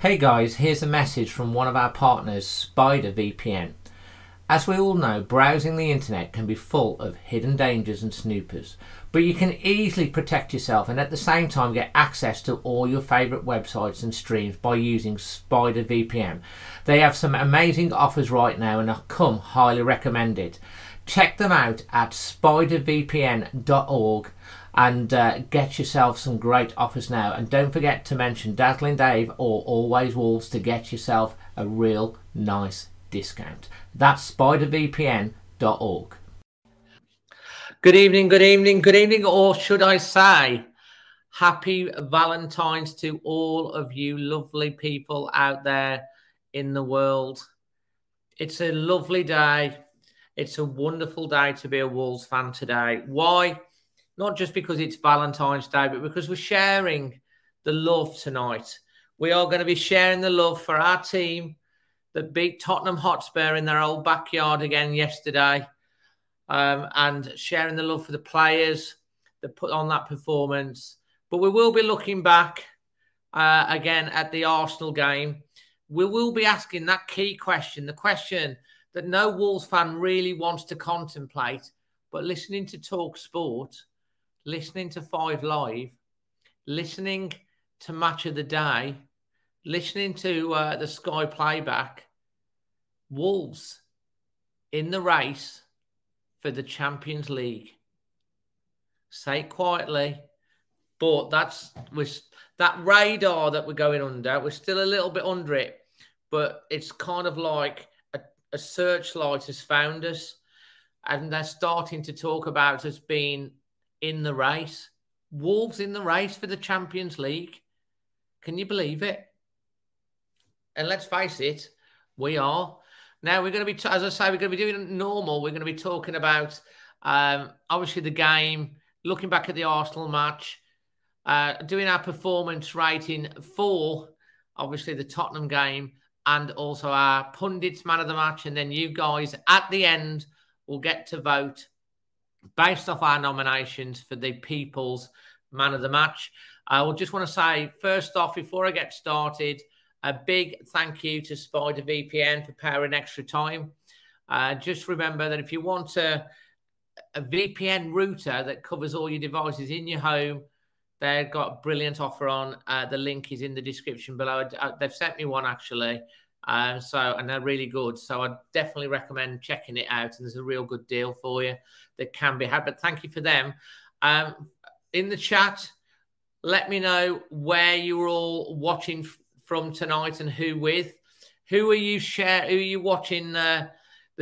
Hey guys, here's a message from one of our partners, Spyder VPN. As we all know, browsing the internet can be full of hidden dangers and snoopers, but you can easily protect yourself and at the same time get access to all your favourite websites and streams by using Spyder VPN. They have some amazing offers right now and have come highly recommended. Check them out at spydervpn.org and get yourself some great offers now. And don't forget to mention Dazzling Dave or Always Wolves to get yourself a real nice discount. That's spidervpn.org. Good evening, or should I say, happy Valentine's to all of you lovely people out there in the world. It's a lovely day. It's a wonderful day to be a Wolves fan today. Why? Not just because it's Valentine's Day, but because we're sharing the love tonight. We are going to be sharing the love for our team that beat Tottenham Hotspur in their old backyard again yesterday, and sharing the love for the players that put on that performance. But we will be looking back again at the Arsenal game. We will be asking that key question, the question that no Wolves fan really wants to contemplate, but listening to TalkSport, listening to Five Live, listening to Match of the Day, listening to the Sky Playback, Wolves in the race for the Champions League. Say it quietly, but that radar that we're going under, we're still a little bit under it, but it's kind of like a searchlight has found us, and they're starting to talk about us being in the race. Wolves in the race for the Champions League. Can you believe it? And let's face it, we are. Now, we're going to be, as I say, we're going to be doing normal. We're going to be talking about, obviously, the game, looking back at the Arsenal match, doing our performance rating for, obviously, the Tottenham game, and also our pundits' man of the match. And then you guys, at the end, will get to vote based off our nominations for the People's Man of the Match. I will just want to say, first off, before I get started, a big thank you to Spyder VPN for powering extra time. Just remember that if you want a VPN router that covers all your devices in your home, they've got a brilliant offer on. The link is in the description below. They've sent me one, actually, and they're really good. So I definitely recommend checking it out, and there's a real good deal for you that can be had. But thank you for them. In the chat, let me know where you're all watching from tonight and who with. Who are you watching the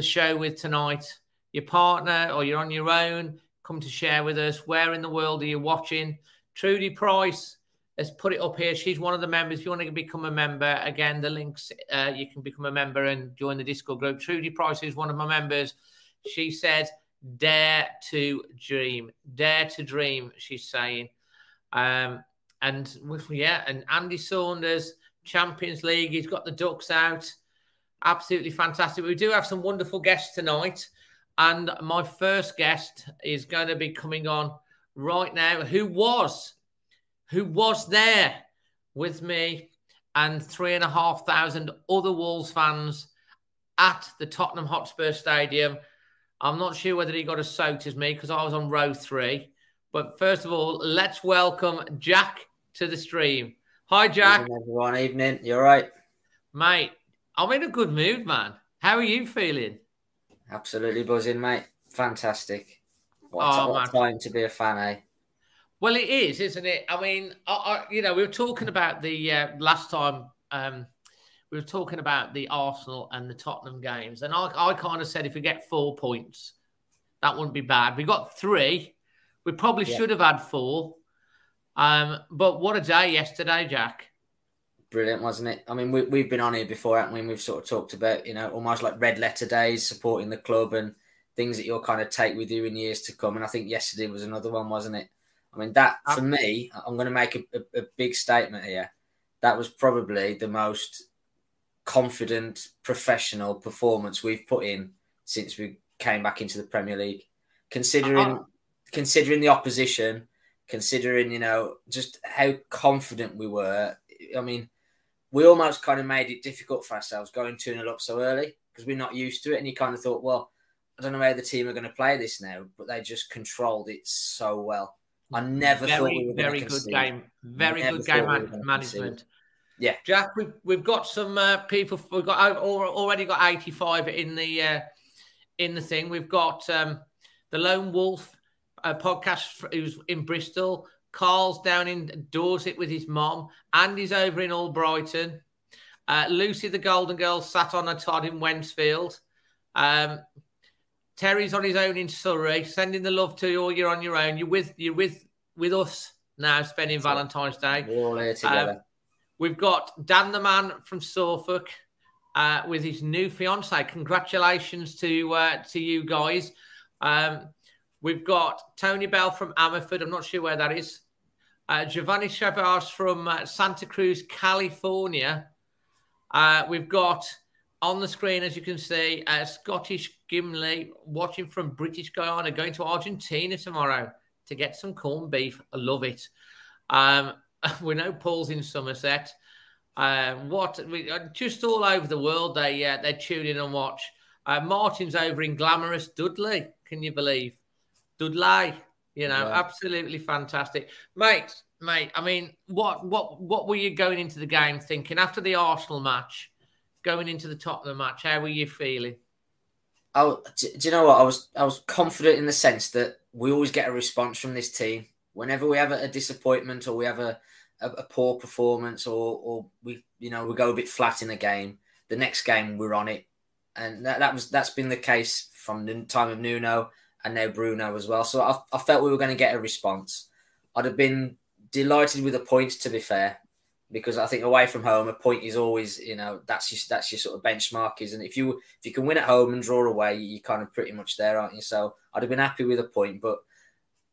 show with tonight? Your partner, or you're on your own? Come to share with us. Where in the world are you watching? Trudy Price has put it up here. She's one of the members. If you want to become a member, again, the links, you can become a member and join the Discord group. Trudy Price is one of my members. She says, dare to dream. Dare to dream, she's saying. And Andy Saunders, Champions League. He's got the Ducks out. Absolutely fantastic. We do have some wonderful guests tonight. And my first guest is going to be coming on right now, who was there with me and 3,500 other Wolves fans at the Tottenham Hotspur Stadium. I'm not sure whether he got as soaked as me because I was on row 3. But first of all, let's welcome Jack to the stream. Hi, Jack. Good evening, everyone. Evening. You all right? Mate, I'm in a good mood, man. How are you feeling? Absolutely buzzing, mate. Fantastic. What time to be a fan, eh? Well, it is, isn't it? I mean, we were talking about the last time we were talking about the Arsenal and the Tottenham games. And I kind of said if we get 4 points, that wouldn't be bad. We got 3. We probably should have had 4. But what a day yesterday, Jack. Brilliant, wasn't it? I mean, we've been on here before, haven't we? And we've sort of talked about, almost like red letter days, supporting the club and things that you'll kind of take with you in years to come. And I think yesterday was another one, wasn't it? I mean, that, for me, I'm going to make a big statement here. That was probably the most confident, professional performance we've put in since we came back into the Premier League. Considering the opposition, considering, just how confident we were. I mean, we almost kind of made it difficult for ourselves going 2-0 up so early because we're not used to it. And you kind of thought, well, I don't know how the team are going to play this now, but they just controlled it so well. I never thought we were going to concede. Very good game management. Yeah, Jack, we've got some people. We've already got 85 in the thing. We've got the Lone Wolf podcast who's in Bristol. Carl's down in Dorset with his mom. Andy's over in Albrighton. Lucy, the Golden Girl, sat on a Todd in Wentzfield. Terry's on his own in Surrey, sending the love to you all. You're on your own. You're with us now, spending Valentine's Day. We're all here together. We've got Dan the Man from Suffolk with his new fiancée. Congratulations to you guys. We've got Tony Bell from Amerford. I'm not sure where that is. Giovanni Chavas from Santa Cruz, California. We've got... on the screen, as you can see, Scottish Gimli watching from British Guyana, going to Argentina tomorrow to get some corned beef. I love it. We know Paul's in Somerset. Just all over the world, they tune in and watch. Martin's over in glamorous Dudley. Can you believe? Dudley, Absolutely fantastic. Mate, I mean, what were you going into the game thinking after the Arsenal match? Going into the Tottenham match, how were you feeling? Oh, do you know what? I was confident in the sense that we always get a response from this team. Whenever we have a disappointment or we have a poor performance or we go a bit flat in a game, the next game we're on it, and that's been the case from the time of Nuno and now Bruno as well. So I felt we were going to get a response. I'd have been delighted with the points, to be fair. Because I think away from home, a point is always, that's your sort of benchmark, isn't it? If you can win at home and draw away, you're kind of pretty much there, aren't you? So I'd have been happy with a point, but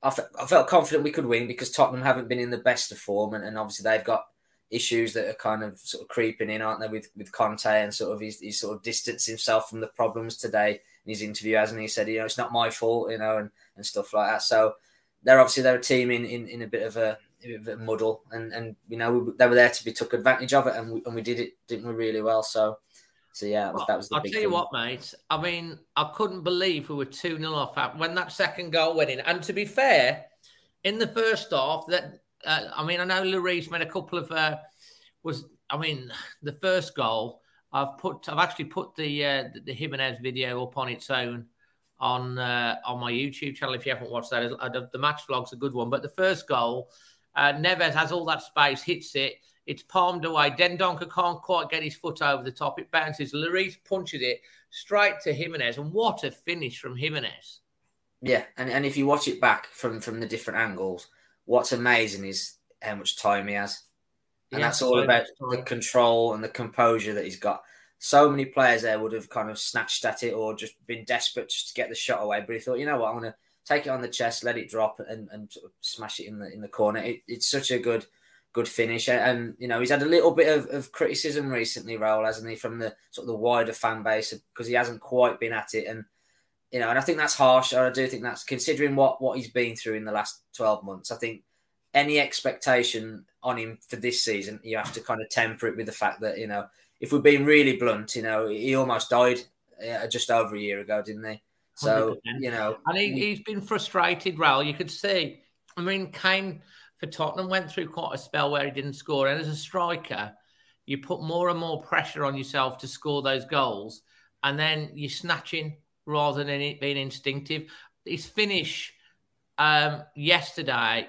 I felt confident we could win because Tottenham haven't been in the best of form, and obviously they've got issues that are kind of sort of creeping in, aren't they, with Conte, and sort of he's sort of distanced himself from the problems today in his interview, hasn't he? He said, it's not my fault, and stuff like that. So they're a team in a bit of a muddle, and they were there to be took advantage of it, and we did it, didn't we, really well? So yeah, that was the big thing. I'll tell you what, mate. I mean, I couldn't believe we were 2-0 off when that second goal went in. And to be fair, in the first half, I know Lloris made a couple of the first goal. I've actually put the Jimenez video up on its own on my YouTube channel. If you haven't watched that, the match vlog's a good one. But the first goal. Neves has all that space, hits it. It's palmed away. Dendoncker can't quite get his foot over the top. It bounces. Lloris punches it straight to Jimenez. And what a finish from Jimenez. Yeah, and if you watch it back from the different angles, what's amazing is how much time he has. And that's all about the control and the composure that he's got. so many players there would have kind of snatched at it or just been desperate just to get the shot away. But he thought, you know what, I'm going to take it on the chest, let it drop, and sort of smash it in the corner. It's such a good finish. And, you know, he's had a little bit of criticism recently, Raúl, hasn't he, from the sort of the wider fan base, because he hasn't quite been at it. And, you know, and I think that's harsh. I do think that's, considering what he's been through in the last 12 months, I think any expectation on him for this season, you have to kind of temper it with the fact that, you know, if we're being really blunt, you know, he almost died just over a year ago, didn't he? So, 100%. You know. And he's been frustrated, Raúl. You could see, I mean, Kane for Tottenham went through quite a spell where he didn't score. And as a striker, you put more and more pressure on yourself to score those goals. And then you're snatching rather than it being instinctive. His finish yesterday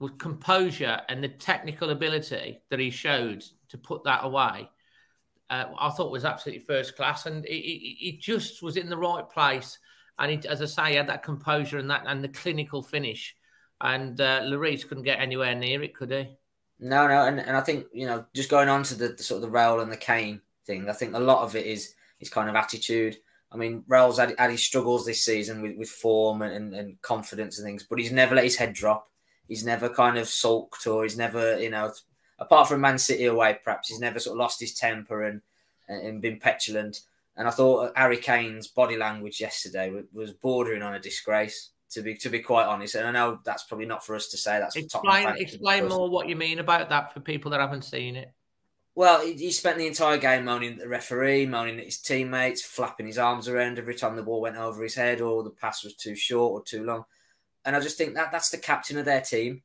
with composure and the technical ability that he showed to put that away, I thought was absolutely first class. And he just was in the right place. And he, as I say, he had that composure and that and the clinical finish. And Lloris couldn't get anywhere near it, could he? No. And I think, you know, just going on to the sort of the Raúl and the Kane thing, I think a lot of it is his kind of attitude. I mean, Raúl's had his struggles this season with form and confidence and things, but he's never let his head drop. He's never kind of sulked, or he's never, you know, apart from Man City away, perhaps, he's never sort of lost his temper and been petulant. And I thought Harry Kane's body language yesterday was bordering on a disgrace, to be quite honest. And I know that's probably not for us to say. That's explain more what you mean about that for people that haven't seen it. Well, he spent the entire game moaning at the referee, moaning at his teammates, flapping his arms around every time the ball went over his head or the pass was too short or too long. And I just think that's the captain of their team.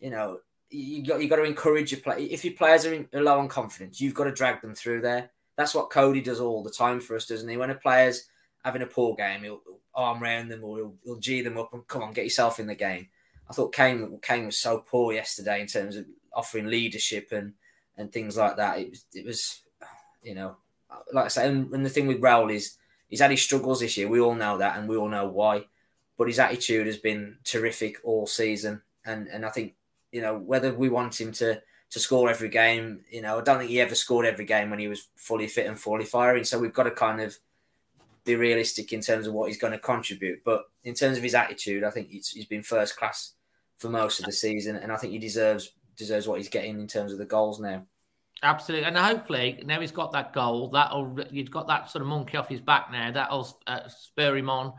You know, you got to encourage your play. If your players are low on confidence, you've got to drag them through there. That's what Coady does all the time for us, doesn't he? When a player's having a poor game, he'll arm round them or he'll G them up and come on, get yourself in the game. I thought Kane was so poor yesterday in terms of offering leadership and things like that. It was, you know, like I say, and the thing with Raúl is he's had his struggles this year. We all know that and we all know why. But his attitude has been terrific all season. And I think, you know, whether we want him to score every game, you know, I don't think he ever scored every game when he was fully fit and fully firing. So we've got to kind of be realistic in terms of what he's going to contribute. But in terms of his attitude, I think he's been first class for most of the season. And I think he deserves what he's getting in terms of the goals now. Absolutely. And hopefully now he's got that goal, you've got that sort of monkey off his back now. That'll spur him on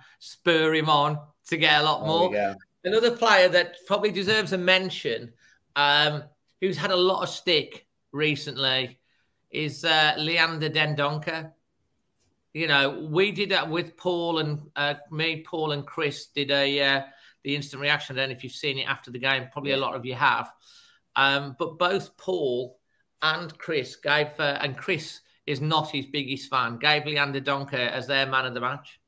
to get a lot more. Another player that probably deserves a mention, who's had a lot of stick recently, is Leander Dendoncker. You know, we did that with Paul and Paul and Chris did the instant reaction. I don't know if you've seen it after the game. Probably a lot of you have. But both Paul and Chris gave, and Chris is not his biggest fan, gave Leander Dendoncker as their man of the match.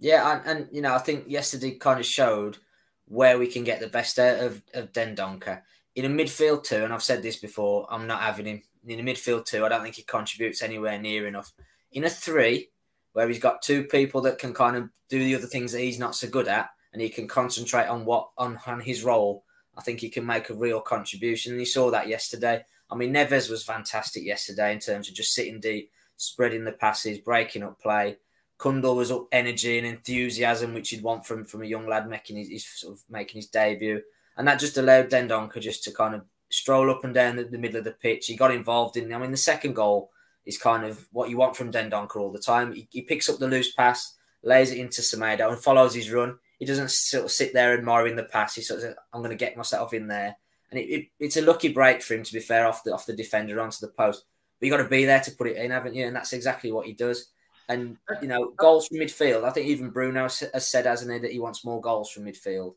Yeah, and you know, I think yesterday kind of showed where we can get the best out of Dendoncker. In a midfield two, and I've said this before, I'm not having him. In a midfield two, I don't think he contributes anywhere near enough. In a three, where he's got two people that can kind of do the other things that he's not so good at, and he can concentrate on his role, I think he can make a real contribution. And you saw that yesterday. I mean, Neves was fantastic yesterday in terms of just sitting deep, spreading the passes, breaking up play. Cundle was up energy and enthusiasm, which you'd want from a young lad making his sort of making his debut. And that just allowed Dendoncker just to kind of stroll up and down the middle of the pitch. He got involved in, I mean, the second goal is kind of what you want from Dendoncker all the time. He picks up the loose pass, lays it into Semedo and follows his run. He doesn't sort of sit there admiring the pass. He sort of says, I'm going to get myself in there. And it's a lucky break for him, to be fair, off the defender onto the post. But you've got to be there to put it in, haven't you? And that's exactly what he does. And, you know, goals from midfield. I think even Bruno has said, hasn't he, that he wants more goals from midfield.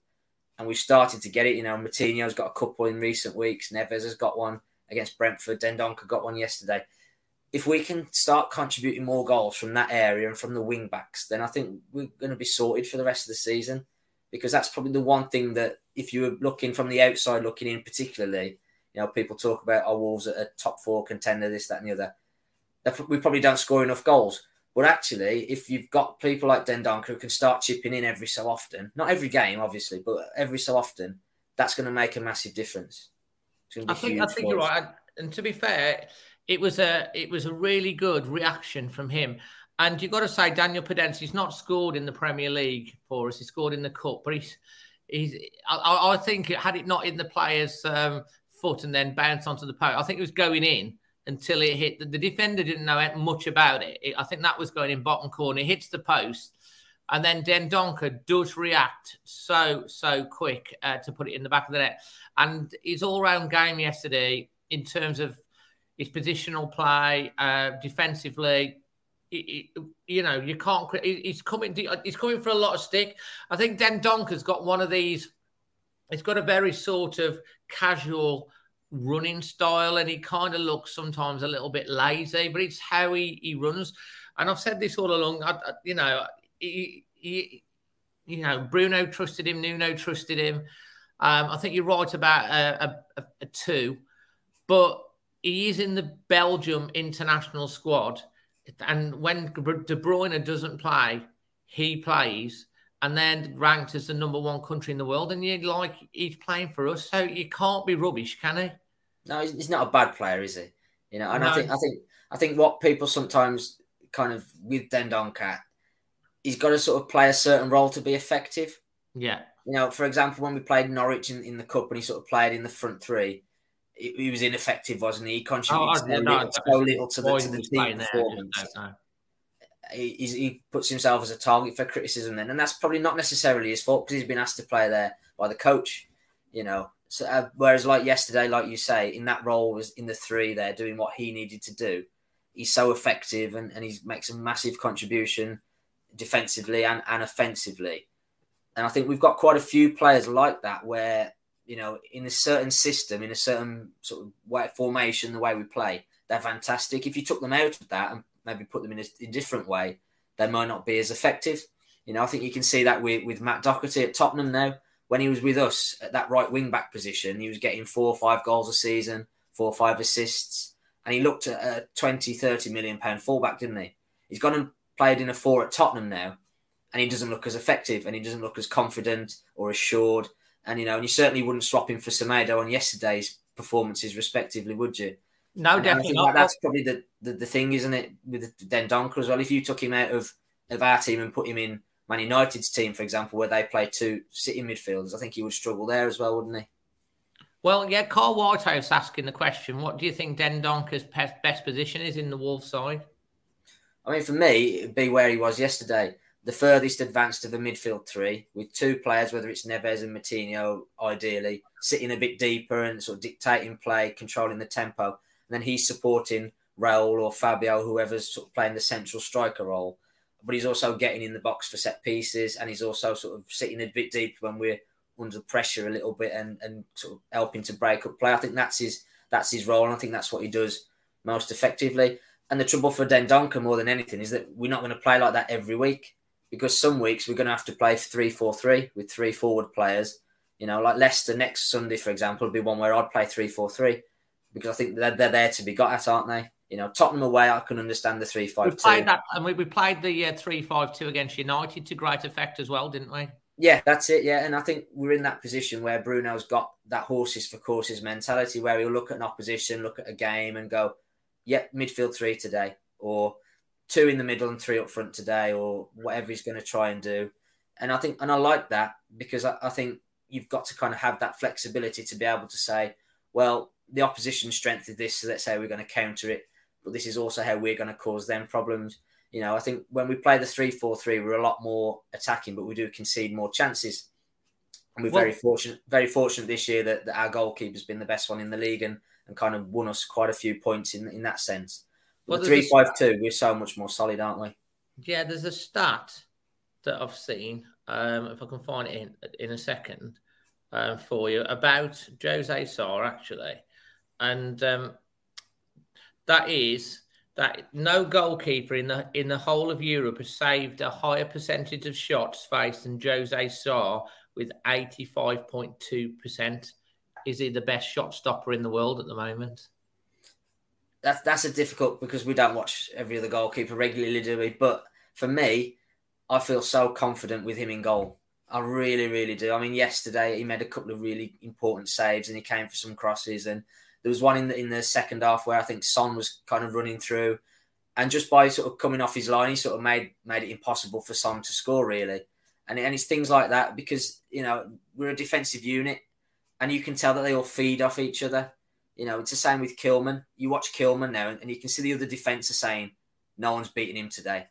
And we've started to get it. You know, Moutinho's got a couple in recent weeks. Neves has got one against Brentford. Dendoncker got one yesterday. If we can start contributing more goals from that area and from the wing-backs, then I think we're going to be sorted for the rest of the season, because that's probably the one thing that, if you were looking from the outside, looking in particularly, you know, people talk about our Wolves at a top four contender, this, that and the other. We probably don't score enough goals. But actually, if you've got people like Dendoncker who can start chipping in every so often, not every game, obviously, but every so often, that's going to make a massive difference. I think you're right. And to be fair, It was a really good reaction from him. And you've got to say, Daniel Podence, he's not scored in the Premier League for us. He scored in the Cup. But I think had it not in the player's foot and then bounced onto the post, I think it was going in until it hit. The defender didn't know much about it. I think that was going in bottom corner. It hits the post. And then Dendoncker does react so quick to put it in the back of the net. And his all-round game yesterday, in terms of his positional play, defensively, you can't. He's coming for a lot of stick. I think Dendonker's got one of these. He's got a very sort of casual running style, and he kind of looks sometimes a little bit lazy. But it's how he runs. And I've said this all along. Bruno trusted him. Nuno trusted him. I think you're right about a two, but he is in the Belgium international squad, and when De Bruyne doesn't play, he plays, and then ranked as the #1 country in the world. And he's playing for us, so you can't be rubbish, can he? No, he's not a bad player, is he? You know, and no. I think what people sometimes kind of with Dendoncker. He's got to sort of play a certain role to be effective. Yeah. You know, for example, when we played Norwich in the Cup and he sort of played in the front three, he was ineffective, wasn't he? He contributed so little to the team performance. He puts himself as a target for criticism then, and that's probably not necessarily his fault because he's been asked to play there by the coach, you know. So, whereas like yesterday, like you say, in that role was in the three there doing what he needed to do. He's so effective and he makes a massive contribution defensively and offensively. And I think we've got quite a few players like that where, you know, in a certain system, in a certain sort of way, formation, the way we play, they're fantastic. If you took them out of that and maybe put them in a different way, they might not be as effective. You know, I think you can see that with Matt Doherty at Tottenham now. When he was with us at that right wing-back position, he was getting 4 or 5 goals a season, 4 or 5 assists, and he looked at a £20-30 million fullback, didn't he? He's gone and played in a 4 at Tottenham now, and he doesn't look as effective, and he doesn't look as confident or assured. And you know, and you certainly wouldn't swap him for Semedo on yesterday's performances, respectively, would you? No, and definitely not. That's probably the thing, isn't it, with Dendoncker as well? If you took him out of our team and put him in Man United's team, for example, where they play 2 City midfielders, I think he would struggle there as well, wouldn't he? Well, yeah. Carl Whitehouse asking the question: what do you think Dendonker's best position is in the Wolves side? I mean, for me, it'd be where he was yesterday. The furthest advanced of the midfield three with 2 players, whether it's Neves and Moutinho, ideally, sitting a bit deeper and sort of dictating play, controlling the tempo. And then he's supporting Raúl or Fabio, whoever's sort of playing the central striker role. But he's also getting in the box for set pieces, and he's also sort of sitting a bit deeper when we're under pressure a little bit and sort of helping to break up play. I think that's his role, and I think that's what he does most effectively. And the trouble for Dendoncker more than anything is that we're not going to play like that every week, because some weeks we're going to have to play 3-4-3 with 3 forward players. You know, like Leicester next Sunday, for example, would be one where I'd play 3-4-3 because I think they're there to be got at, aren't they? You know, Tottenham away, I can understand the 3-5-2. We played that, and we played the 3-5-2 against United to great effect as well, didn't we? Yeah, that's it, yeah. And I think we're in that position where Bruno's got that horses for courses mentality where he'll look at an opposition, look at a game and go, yeah, midfield 3 today, or 2 in the middle and 3 up front today, or whatever he's going to try and do. And I think, and I like that because I think you've got to kind of have that flexibility to be able to say, well, the opposition strength is this, so let's say we're going to counter it, but this is also how we're going to cause them problems. You know, I think when we play the 3-4-3, we're a lot more attacking, but we do concede more chances. And we're very fortunate this year that our goalkeeper's been the best one in the league and kind of won us quite a few points in that sense. But well, 3-5-2, we're so much more solid, aren't we? Yeah, there's a stat that I've seen, if I can find it in a second, for you, about Jose Sarr, actually. And that is that no goalkeeper in the whole of Europe has saved a higher percentage of shots faced than Jose Sarr with 85.2%. Is he the best shot stopper in the world at the moment? That's a difficult because we don't watch every other goalkeeper regularly, do we? But for me, I feel so confident with him in goal. I really, really do. I mean, yesterday he made a couple of really important saves and he came for some crosses and There was one in the second half where I think Son was kind of running through, and just by sort of coming off his line, he sort of made it impossible for Son to score, really. And it's things like that, because, you know, we're a defensive unit and you can tell that they all feed off each other. You know, it's the same with Kilman. You watch Kilman now and you can see the other defence are saying, no one's beating him today.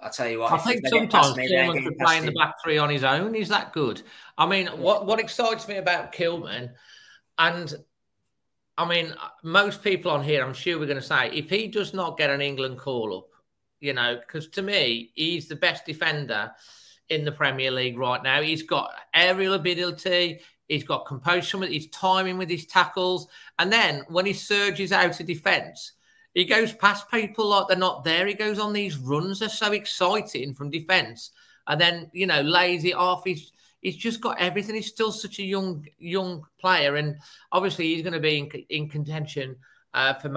I'll tell you what. I think sometimes Kilman could play in the back three on his own. He's that good. I mean, what excites me about Kilman, and I mean, most people on here, I'm sure we're going to say, if he does not get an England call-up, you know, because to me, he's the best defender in the Premier League right now. He's got aerial ability. He's got composure. He's timing with his tackles. And then when he surges out of defence, he goes past people like they're not there. He goes on these runs. They're so exciting from defence. And then, you know, lays it off. He's just got everything. He's still such a young player. And obviously he's going to be in contention for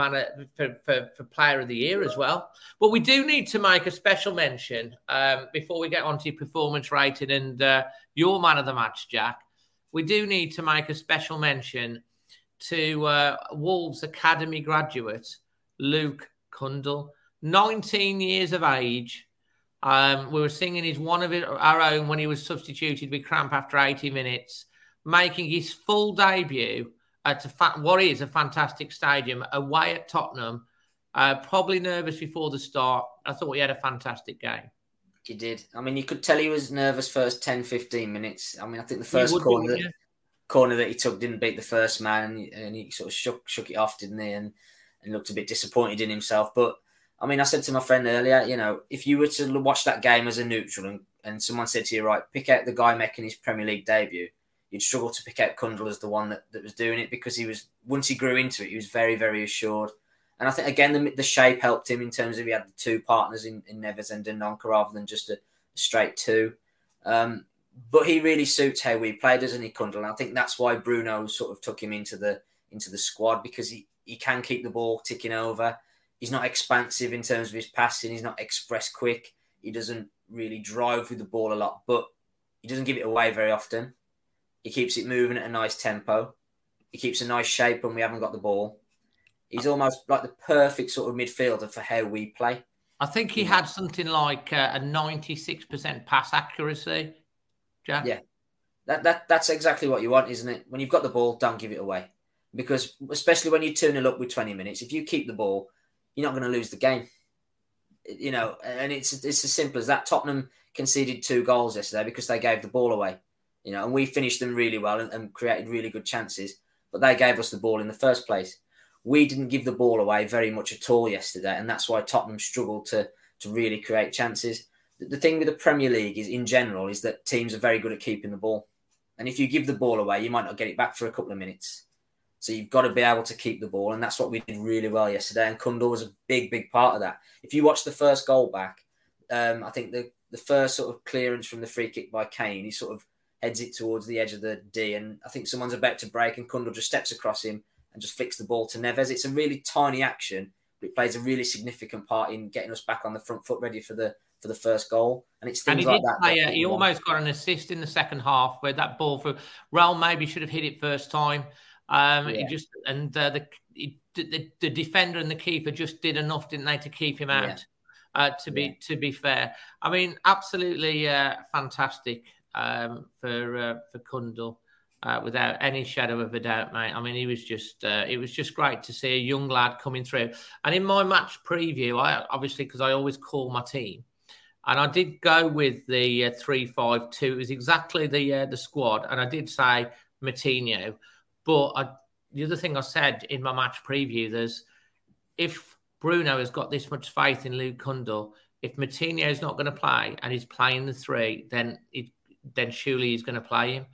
Player of the Year as well. But we do need to make a special mention before we get onto performance rating and your man of the match, Jack. We do need to make a special mention to Wolves Academy graduate Luke Cundle, 19 years of age. We were singing his one of our own when he was substituted with cramp after 80 minutes, making his full debut at what is a fantastic stadium, away at Tottenham. Probably nervous before the start. I thought he had a fantastic game. He did. I mean, you could tell he was nervous first 10, 15 minutes. I mean, I think the first corner that he took didn't beat the first man, and he sort of shook it off, didn't he? And looked a bit disappointed in himself. But, I mean, I said to my friend earlier, you know, if you were to watch that game as a neutral and someone said to you, right, pick out the guy making his Premier League debut, you'd struggle to pick out Cundle as the one that was doing it, because he was, once he grew into it, he was very, very assured. And I think, again, the shape helped him in terms of he had the two partners in Neves and Dendoncker rather than just a straight two. But he really suits how we play, doesn't he, Cundle? And I think that's why Bruno sort of took him into the squad, because he can keep the ball ticking over. He's not expansive in terms of his passing. He's not express quick. He doesn't really drive with the ball a lot, but he doesn't give it away very often. He keeps it moving at a nice tempo. He keeps a nice shape when we haven't got the ball. He's almost like the perfect sort of midfielder for how we play. I think he had something like a 96% pass accuracy, Jack. Yeah, that's exactly what you want, isn't it? When you've got the ball, don't give it away. Because especially when you turn it up with 20 minutes, if you keep the ball, you're not going to lose the game. You know, and it's as simple as that. Tottenham conceded 2 goals yesterday because they gave the ball away. You know, and we finished them really well and created really good chances, but they gave us the ball in the first place. We didn't give the ball away very much at all yesterday, and that's why Tottenham struggled to really create chances. The thing with the Premier League is, in general, is that teams are very good at keeping the ball. And if you give the ball away, you might not get it back for a couple of minutes. So you've got to be able to keep the ball, and that's what we did really well yesterday, and Cundle was a big, big part of that. If you watch the first goal back, I think the first sort of clearance from the free kick by Kane, he sort of heads it towards the edge of the D, and I think someone's about to break, and Cundle just steps across him and just flicks the ball to Neves. It's a really tiny action, but it plays a really significant part in getting us back on the front foot, ready for the first goal. And it's things like that. He almost got an assist in the second half where that ball for Raúl maybe should have hit it first time. The defender and the keeper just did enough, didn't they, to keep him out? Yeah. To be fair, I mean, absolutely fantastic for Cundle. Without any shadow of a doubt, mate. I mean, he was just great to see a young lad coming through. And in my match preview, I obviously, because I always call my team, and I did go with the 3-5-2. It was exactly the squad, and I did say Moutinho. But the other thing I said in my match preview is, if Bruno has got this much faith in Luke Cundle, if Moutinho is not going to play and he's playing the 3, then surely he's going to play him.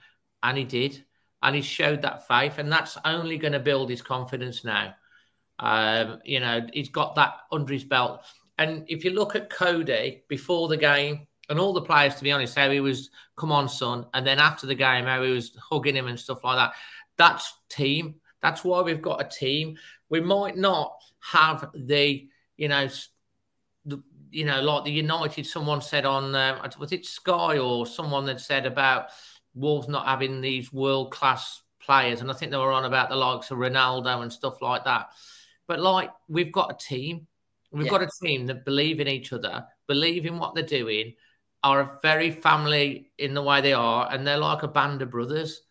And he did. And he showed that faith. And that's only going to build his confidence now. You know, he's got that under his belt. And if you look at Coady before the game, and all the players, to be honest, how he was, come on, son. And then after the game, how he was hugging him and stuff like that. That's team. That's why we've got a team. We might not have the like the United, someone said on, was it Sky or someone that said about Wolves not having these world-class players. And I think they were on about the likes of Ronaldo and stuff like that. But like, we've got a team. We've got a team that believe in each other, believe in what they're doing, are very family in the way they are, and they're like a band of brothers.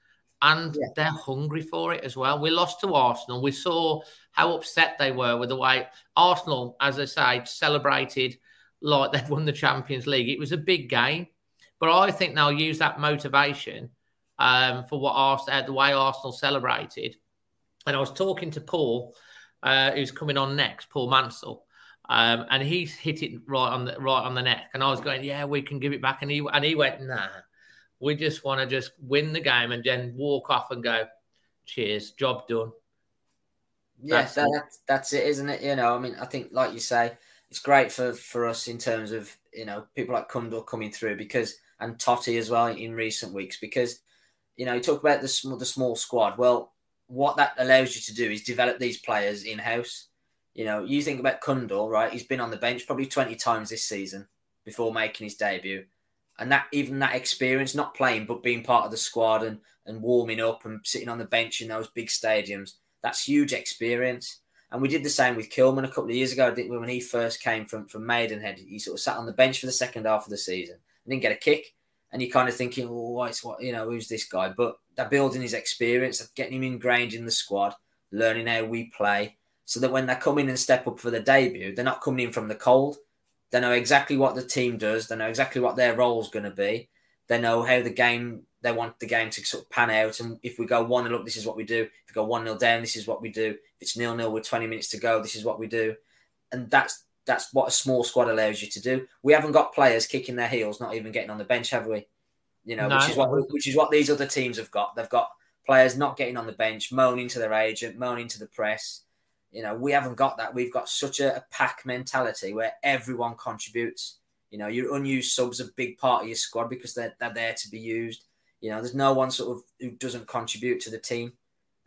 And they're hungry for it as well. We lost to Arsenal. We saw how upset they were with the way Arsenal, as I say, celebrated like they'd won the Champions League. It was a big game. But I think they'll use that motivation for what Arsenal, the way Arsenal celebrated. And I was talking to Paul, who's coming on next, Paul Mansell. And he's hit it right on the neck. And I was going, yeah, we can give it back. And he went, nah. We just want to just win the game and then walk off and go, cheers, job done. Yeah, that's it, isn't it? You know, I mean, I think, like you say, it's great for us in terms of, you know, people like Cundle coming through because, and Totti as well in recent weeks, because, you know, you talk about the small squad. Well, what that allows you to do is develop these players in-house. You know, you think about Cundle, right? He's been on the bench probably 20 times this season before making his debut. And that, even that experience, not playing, but being part of the squad and warming up and sitting on the bench in those big stadiums, that's huge experience. And we did the same with Kilman a couple of years ago, didn't we, when he first came from Maidenhead. He sort of sat on the bench for the second half of the season and didn't get a kick. And you're kind of thinking, well, who's this guy? But they're building his experience, getting him ingrained in the squad, learning how we play, so that when they come in and step up for the debut, they're not coming in from the cold. They know exactly what the team does. They know exactly what their role is going to be. They know how they want the game to sort of pan out. And if we go 1-0 up, this is what we do. If we go 1-0 down, this is what we do. If it's 0-0 with 20 minutes to go, this is what we do. And that's what a small squad allows you to do. We haven't got players kicking their heels, not even getting on the bench, have we? You know, no. Which is what these other teams have got. They've got players not getting on the bench, moaning to their agent, moaning to the press. You know, we haven't got that. We've got such a pack mentality where everyone contributes. You know, your unused subs are a big part of your squad because they're there to be used. You know, there's no one sort of who doesn't contribute to the team.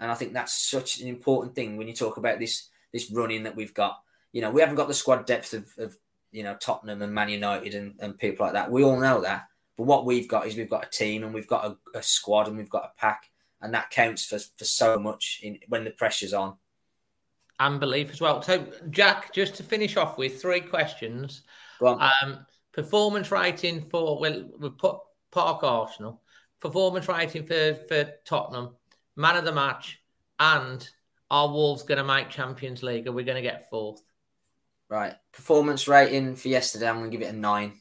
And I think that's such an important thing when you talk about this running that we've got. You know, we haven't got the squad depth of you know, Tottenham and Man United and people like that. We all know that. But what we've got is we've got a team and we've got a squad and we've got a pack. And that counts for so much when the pressure's on. And belief as well. So, Jack, just to finish off with 3 questions. Performance rating for, well, we've put Park Arsenal. Performance rating for Tottenham. Man of the match. And are Wolves going to make Champions League? Are we going to get 4th? Right. Performance rating for yesterday, I'm going to give it a 9.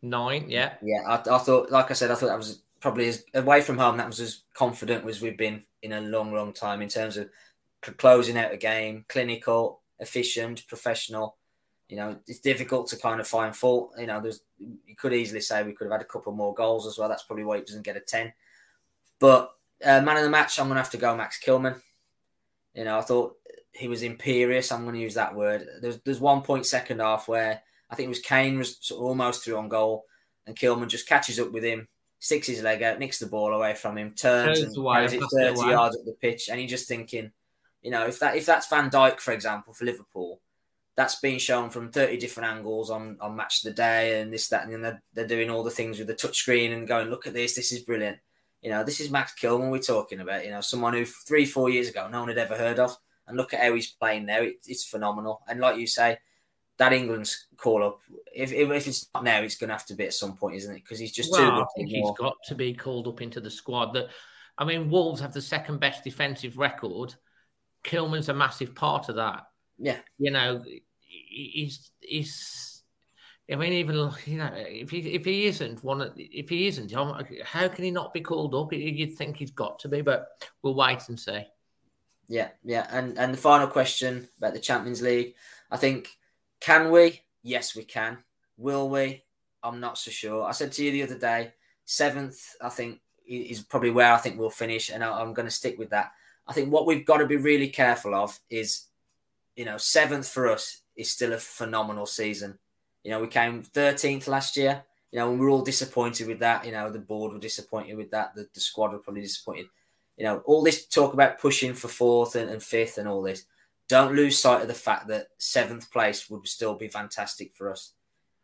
9, yeah. Yeah, I thought, like I said, I thought that was probably, as away from home, that was as confident as we've been in a long, long time in terms of closing out a game, clinical, efficient, professional. You know, it's difficult to kind of find fault. You know, you could easily say we could have had a couple more goals as well. That's probably why it doesn't get a 10. But man of the match, I'm going to have to go Max Kilman. You know, I thought he was imperious. I'm going to use that word. There's 1 point second half where I think it was Kane was sort of almost through on goal and Kilman just catches up with him, sticks his leg out, nicks the ball away from him, turns and carries it 30 yards up the pitch. And you're just thinking, you know, if that's Van Dijk, for example, for Liverpool, that's been shown from 30 different angles on Match of the Day and this, that, and then they're doing all the things with the touchscreen and going, look at this, this is brilliant. You know, this is Max Kilman we're talking about, you know, someone who 3-4 years ago no one had ever heard of. And look at how he's playing now. It's phenomenal. And like you say, that England's call-up, if it's not now, it's going to have to be at some point, isn't it? Because he's just too good. I think he's got to be called up into the squad. Wolves have the second-best defensive record. Kilman's a massive part of that. Yeah. You know, he's I mean, even, you know, if he isn't, how can he not be called up? You'd think he's got to be, but we'll wait and see. Yeah. Yeah. And the final question about the Champions League, I think, can we? Yes, we can. Will we? I'm not so sure. I said to you the other day, 7th, I think, is probably where I think we'll finish. And I'm going to stick with that. I think what we've got to be really careful of is, you know, 7th for us is still a phenomenal season. You know, we came 13th last year, you know, and we were all disappointed with that. You know, the board were disappointed with that. The squad were probably disappointed. You know, all this talk about pushing for 4th and 5th and all this. Don't lose sight of the fact that 7th place would still be fantastic for us.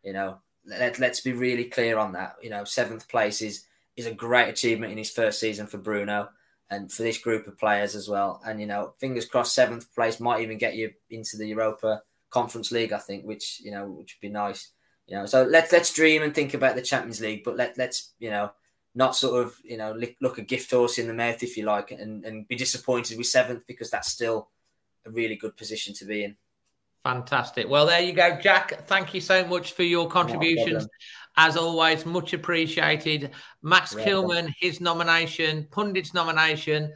You know, let's be really clear on that. You know, 7th place is a great achievement in his first season for Bruno. and for this group of players as well. And, you know, fingers crossed, 7th place might even get you into the Europa Conference League, I think, which, you know, which would be nice. You know, so let's dream and think about the Champions League, but let's, you know, not sort of, you know, look a gift horse in the mouth, if you like, and be disappointed with 7th, because that's still a really good position to be in. Fantastic. Well, there you go, Jack. Thank you so much for your contributions. As always, much appreciated. Max Kilman, his nomination, pundit's nomination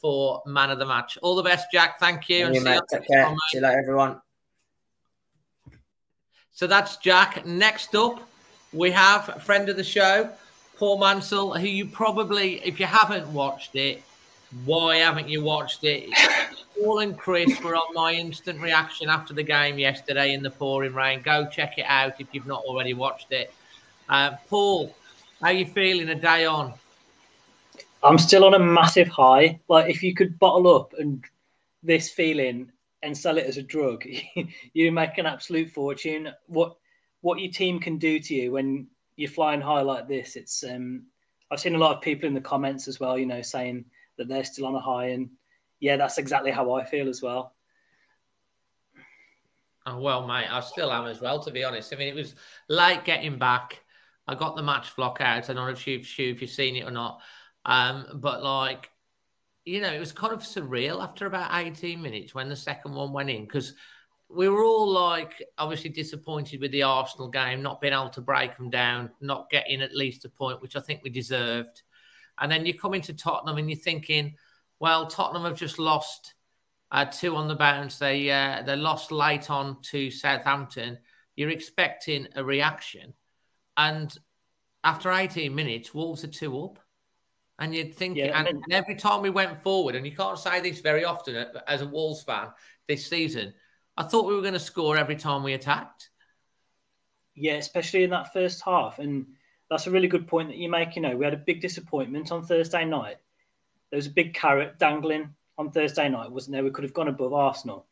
for Man of the Match. All the best, Jack. Thank you. Take care. See you later, everyone. So that's Jack. Next up, we have a friend of the show, Paul Mansell, who you probably, if you haven't watched it, why haven't you watched it? Paul and Chris were on my instant reaction after the game yesterday in the pouring rain. Go check it out if you've not already watched it. Paul, how are you feeling a day on? I'm still on a massive high. Like, if you could bottle up and this feeling and sell it as a drug, you make an absolute fortune. What your team can do to you when you're flying high like this, it's. I've seen a lot of people in the comments as well, you know, saying that they're still on a high, and yeah, that's exactly how I feel as well. Oh, well, mate, I still am as well, to be honest. I mean, it was like getting back. I got the match block out. I don't know if you've seen it or not. But, like, you know, it was kind of surreal after about 18 minutes when the second one went in, because we were all, like, obviously disappointed with the Arsenal game, not being able to break them down, not getting at least a point, which I think we deserved. And then you come into Tottenham and you're thinking, well, Tottenham have just lost 2 on the bounce. They lost late on to Southampton. You're expecting a reaction. And after 18 minutes, Wolves are 2 up. And you'd think, yeah, and every time we went forward, and you can't say this very often as a Wolves fan this season, I thought we were going to score every time we attacked. Yeah, especially in that first half. And that's a really good point that you make. You know, we had a big disappointment on Thursday night. There was a big carrot dangling on Thursday night, wasn't there? We could have gone above Arsenal.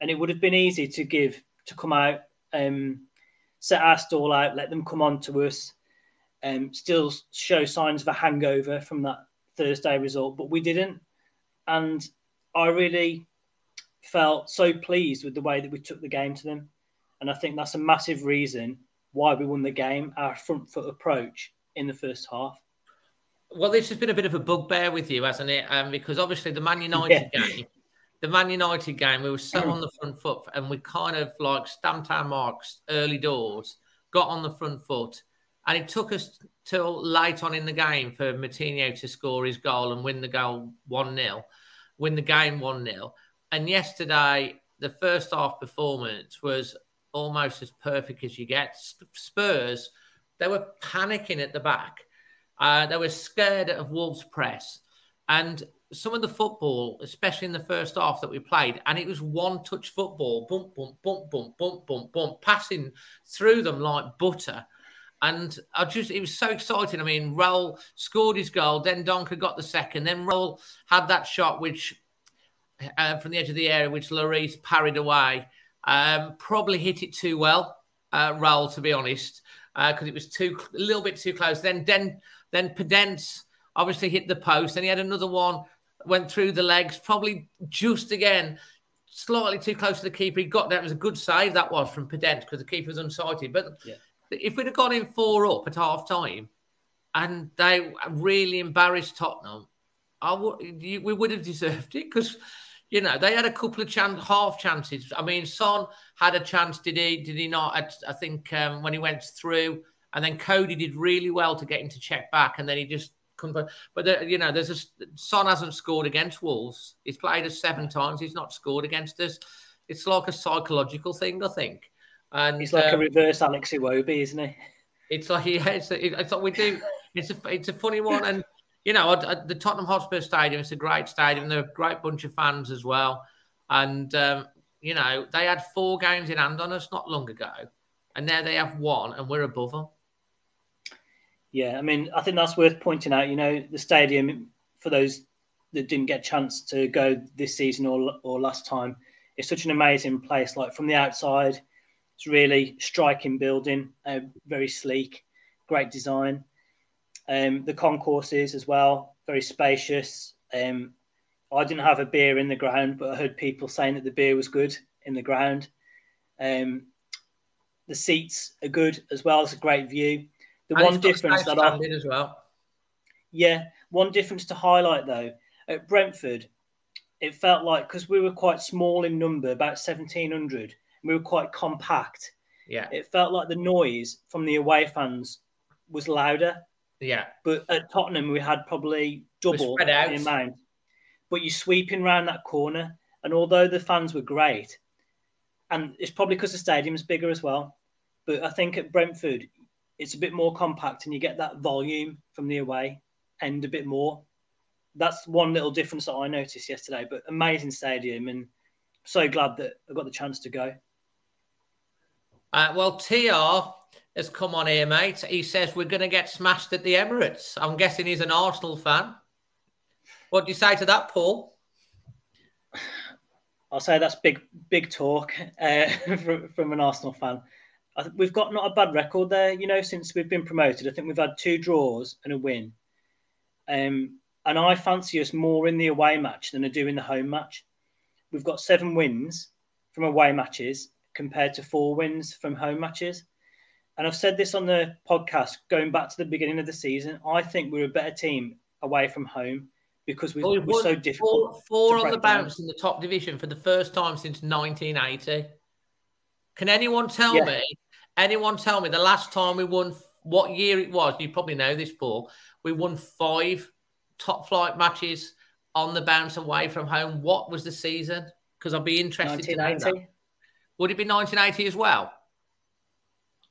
And it would have been easy to come out, set our stall out, let them come on to us, still show signs of a hangover from that Thursday result. But we didn't. And I really felt so pleased with the way that we took the game to them. And I think that's a massive reason why we won the game, our front foot approach in the first half. Well, this has been a bit of a bugbear with you, hasn't it? Because obviously the Man United game, we were so on the front foot, and we kind of like stamped our marks early doors, got on the front foot, and it took us till late on in the game for Moutinho to score his goal and win the game 1-0. And yesterday, the first half performance was almost as perfect as you get. Spurs, they were panicking at the back. They were scared of Wolves' press. And some of the football, especially in the first half that we played, and it was one-touch football, bump, bump, bump, bump, bump, bump, bump, passing through them like butter. And it was so exciting. I mean, Raúl scored his goal, then Dendoncker got the second, then Raúl had that shot which from the edge of the area, which Lloris parried away. Probably hit it too well, Raúl, to be honest, because it was a little bit too close. Then Podence obviously hit the post. Then he had another one, went through the legs, probably just again, slightly too close to the keeper. He got that. It was a good save, that was, from Podence, because the keeper was unsighted. But yeah, if we'd have gone in 4 up at half-time and they really embarrassed Tottenham, we would have deserved it, because, you know, they had a couple of half chances. I mean, Son had a chance, did he not? I think when he went through, and then Coady did really well to get him to check back, and then he just couldn't. But, you know, Son hasn't scored against Wolves. He's played us 7 times. He's not scored against us. It's like a psychological thing, I think. And he's like a reverse Alex Iwobi, isn't he? It's like, yeah, it's like we do. It's a funny one. And, you know, the Tottenham Hotspur Stadium, it's a great stadium. They're a great bunch of fans as well. And, you know, they had 4 games in hand on us not long ago. And now they have 1 and we're above them. Yeah, I mean, I think that's worth pointing out. You know, the stadium, for those that didn't get a chance to go this season or last time, it's such an amazing place. Like, from the outside, it's really striking building, very sleek, great design. The concourses as well, very spacious. I didn't have a beer in the ground, but I heard people saying that the beer was good in the ground. The seats are good as well. It's a great view. The and one difference that I did as well. Yeah, one difference to highlight though at Brentford, it felt like because we were quite small in number, about 1,700, and we were quite compact. Yeah, it felt like the noise from the away fans was louder. Yeah, but at Tottenham we had probably double the amount. But you're sweeping round that corner, and although the fans were great, and it's probably because the stadium's bigger as well, but I think at Brentford it's a bit more compact, and you get that volume from the away end a bit more. That's one little difference that I noticed yesterday. But amazing stadium, and so glad that I got the chance to go. Well, TR has come on here, mate. He says we're going to get smashed at the Emirates. I'm guessing he's an Arsenal fan. What do you say to that, Paul? I'll say that's big talk from an Arsenal fan. We've got not a bad record there, you know, since we've been promoted. I think we've had 2 draws and a win. And I fancy us more in the away match than I do in the home match. We've got 7 wins from away matches compared to 4 wins from home matches. And I've said this on the podcast, going back to the beginning of the season, I think we're a better team away from home because we're so difficult. 4 on the bounce in the top division for the first time since 1980. Can anyone tell me, the last time we won, what year it was? You probably know this, Paul. We won 5 top flight matches on the bounce away from home. What was the season? Because I'd be interested to know that. Would it be 1980 as well?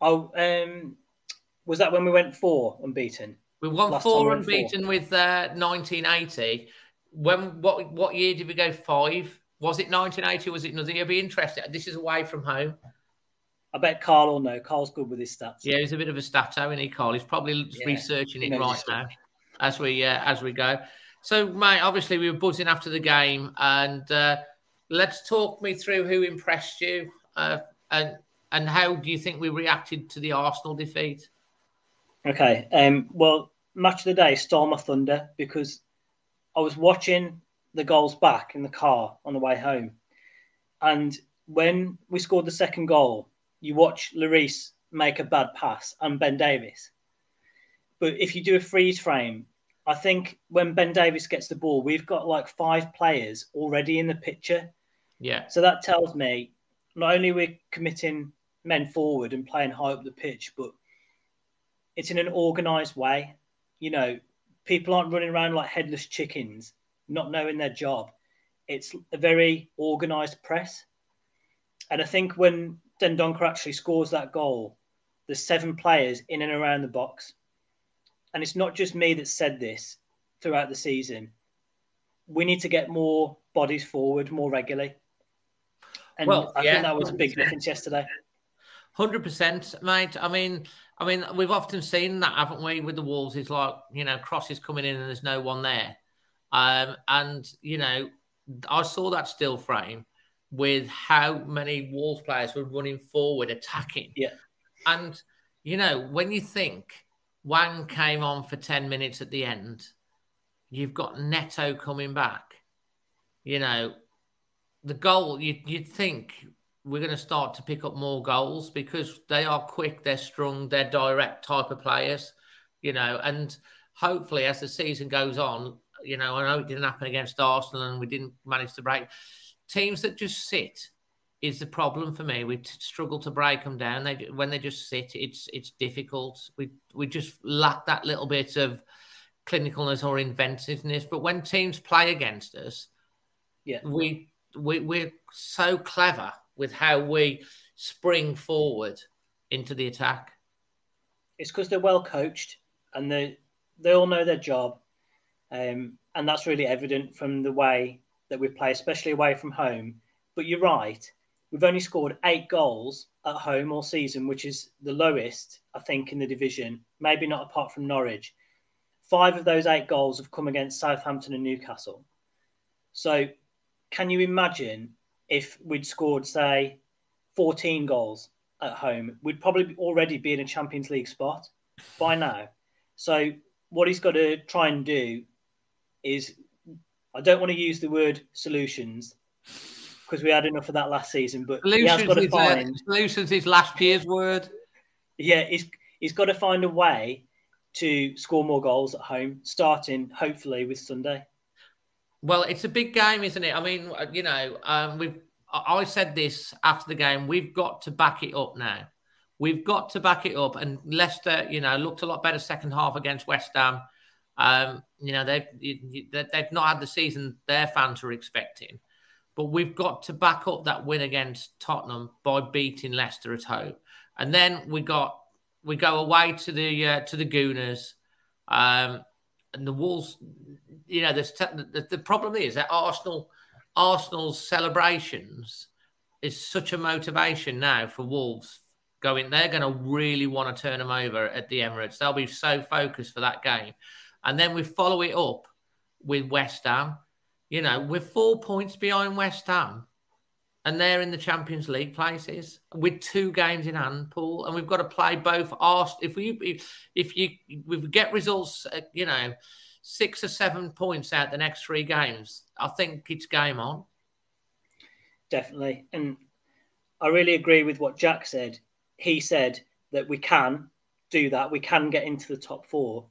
Oh, was that when we went 4 unbeaten? We won 4 unbeaten with 1980. When what year did we go 5? Was it 1980? Was it nothing? It'd be interesting. This is away from home. I bet Carl will know. Carl's good with his stats. Yeah, he's a bit of a stato, isn't he, Carl? He's probably researching it right now as we go. So, mate, obviously we were buzzing after the game, and let's talk me through who impressed you and how do you think we reacted to the Arsenal defeat? Okay. Well, Match of the Day stole my thunder because I was watching the goals back in the car on the way home. And when we scored the second goal, you watch Lloris make a bad pass and Ben Davies. But if you do a freeze frame, I think when Ben Davies gets the ball, we've got like 5 players already in the picture. Yeah. So that tells me not only we're committing men forward and playing high up the pitch, but it's in an organised way. You know, people aren't running around like headless chickens, not knowing their job. It's a very organised press. And I think when Dendoncker actually scores that goal, there's 7 players in and around the box. And it's not just me that said this throughout the season. We need to get more bodies forward more regularly. And well, I think that was a big difference yesterday. 100%, mate. I mean, we've often seen that, haven't we, with the Wolves? It's like, you know, crosses coming in and there's no one there. And, you know, I saw that still frame with how many Wolves players were running forward, attacking. Yeah. And, you know, when you think Wang came on for 10 minutes at the end, you've got Neto coming back. You know, the goal, you'd think we're going to start to pick up more goals because they are quick, they're strong, they're direct type of players, you know, and hopefully as the season goes on, you know, I know it didn't happen against Arsenal and we didn't manage to break. Teams that just sit is the problem for me. We struggle to break them down. When they just sit, it's difficult. We just lack that little bit of clinicalness or inventiveness. But when teams play against us, we're so clever with how we spring forward into the attack. It's because they're well coached and they all know their job. And that's really evident from the way that we play, especially away from home. But you're right. We've only scored 8 goals at home all season, which is the lowest, I think, in the division, maybe not apart from Norwich. 5 of those 8 goals have come against Southampton and Newcastle. So can you imagine if we'd scored, say, 14 goals at home? We'd probably already be in a Champions League spot by now. So what he's got to try and do is I don't want to use the word solutions because we had enough of that last season, but solutions, he has got to find... solutions is last year's word. Yeah, he's got to find a way to score more goals at home, starting hopefully with Sunday. Well, it's a big game, isn't it? I mean, you know, I said this after the game, we've got to back it up now. We've got to back it up. And Leicester, you know, looked a lot better second half against West Ham. You know, they've not had the season their fans were expecting. But we've got to back up that win against Tottenham by beating Leicester at home. And then we go away to the Gooners. And the Wolves, you know, the problem is that Arsenal's celebrations is such a motivation now for Wolves going. They're going to really want to turn them over at the Emirates. They'll be so focused for that game. And then we follow it up with West Ham. You know, we're 4 points behind West Ham. And they're in the Champions League places with 2 games in hand, Paul. And we've got to play both. If we get results, you know, 6 or 7 points out the next 3 games, I think it's game on. Definitely. And I really agree with what Jack said. He said that we can do that. We can get into the top four.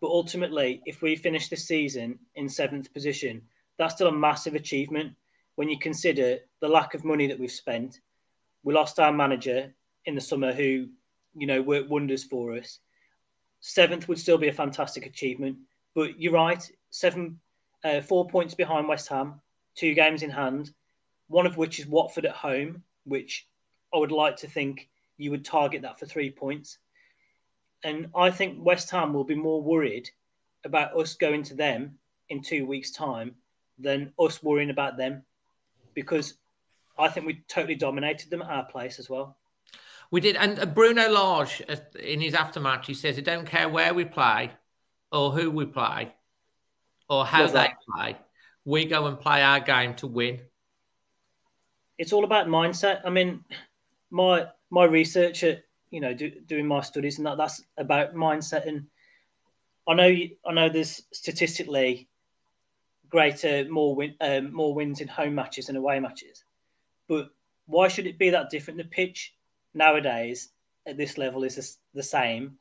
But ultimately, if we finish the season in 7th position, that's still a massive achievement. When you consider the lack of money that we've spent, we lost our manager in the summer who, you know, worked wonders for us. 7th would still be a fantastic achievement. But you're right, 4 points behind West Ham, 2 games in hand, one of which is Watford at home, which I would like to think you would target that for 3 points. And I think West Ham will be more worried about us going to them in 2 weeks' time than us worrying about them, because I think we totally dominated them at our place as well. We did. And Bruno Lage, in his aftermatch, he says, I don't care where we play or who we play or how they play. We go and play our game to win. It's all about mindset. I mean, my research at, you know, doing my studies and that's about mindset. And I know there's statistically greater, more wins in home matches than away matches. But why should it be that different? The pitch nowadays at this level is the same.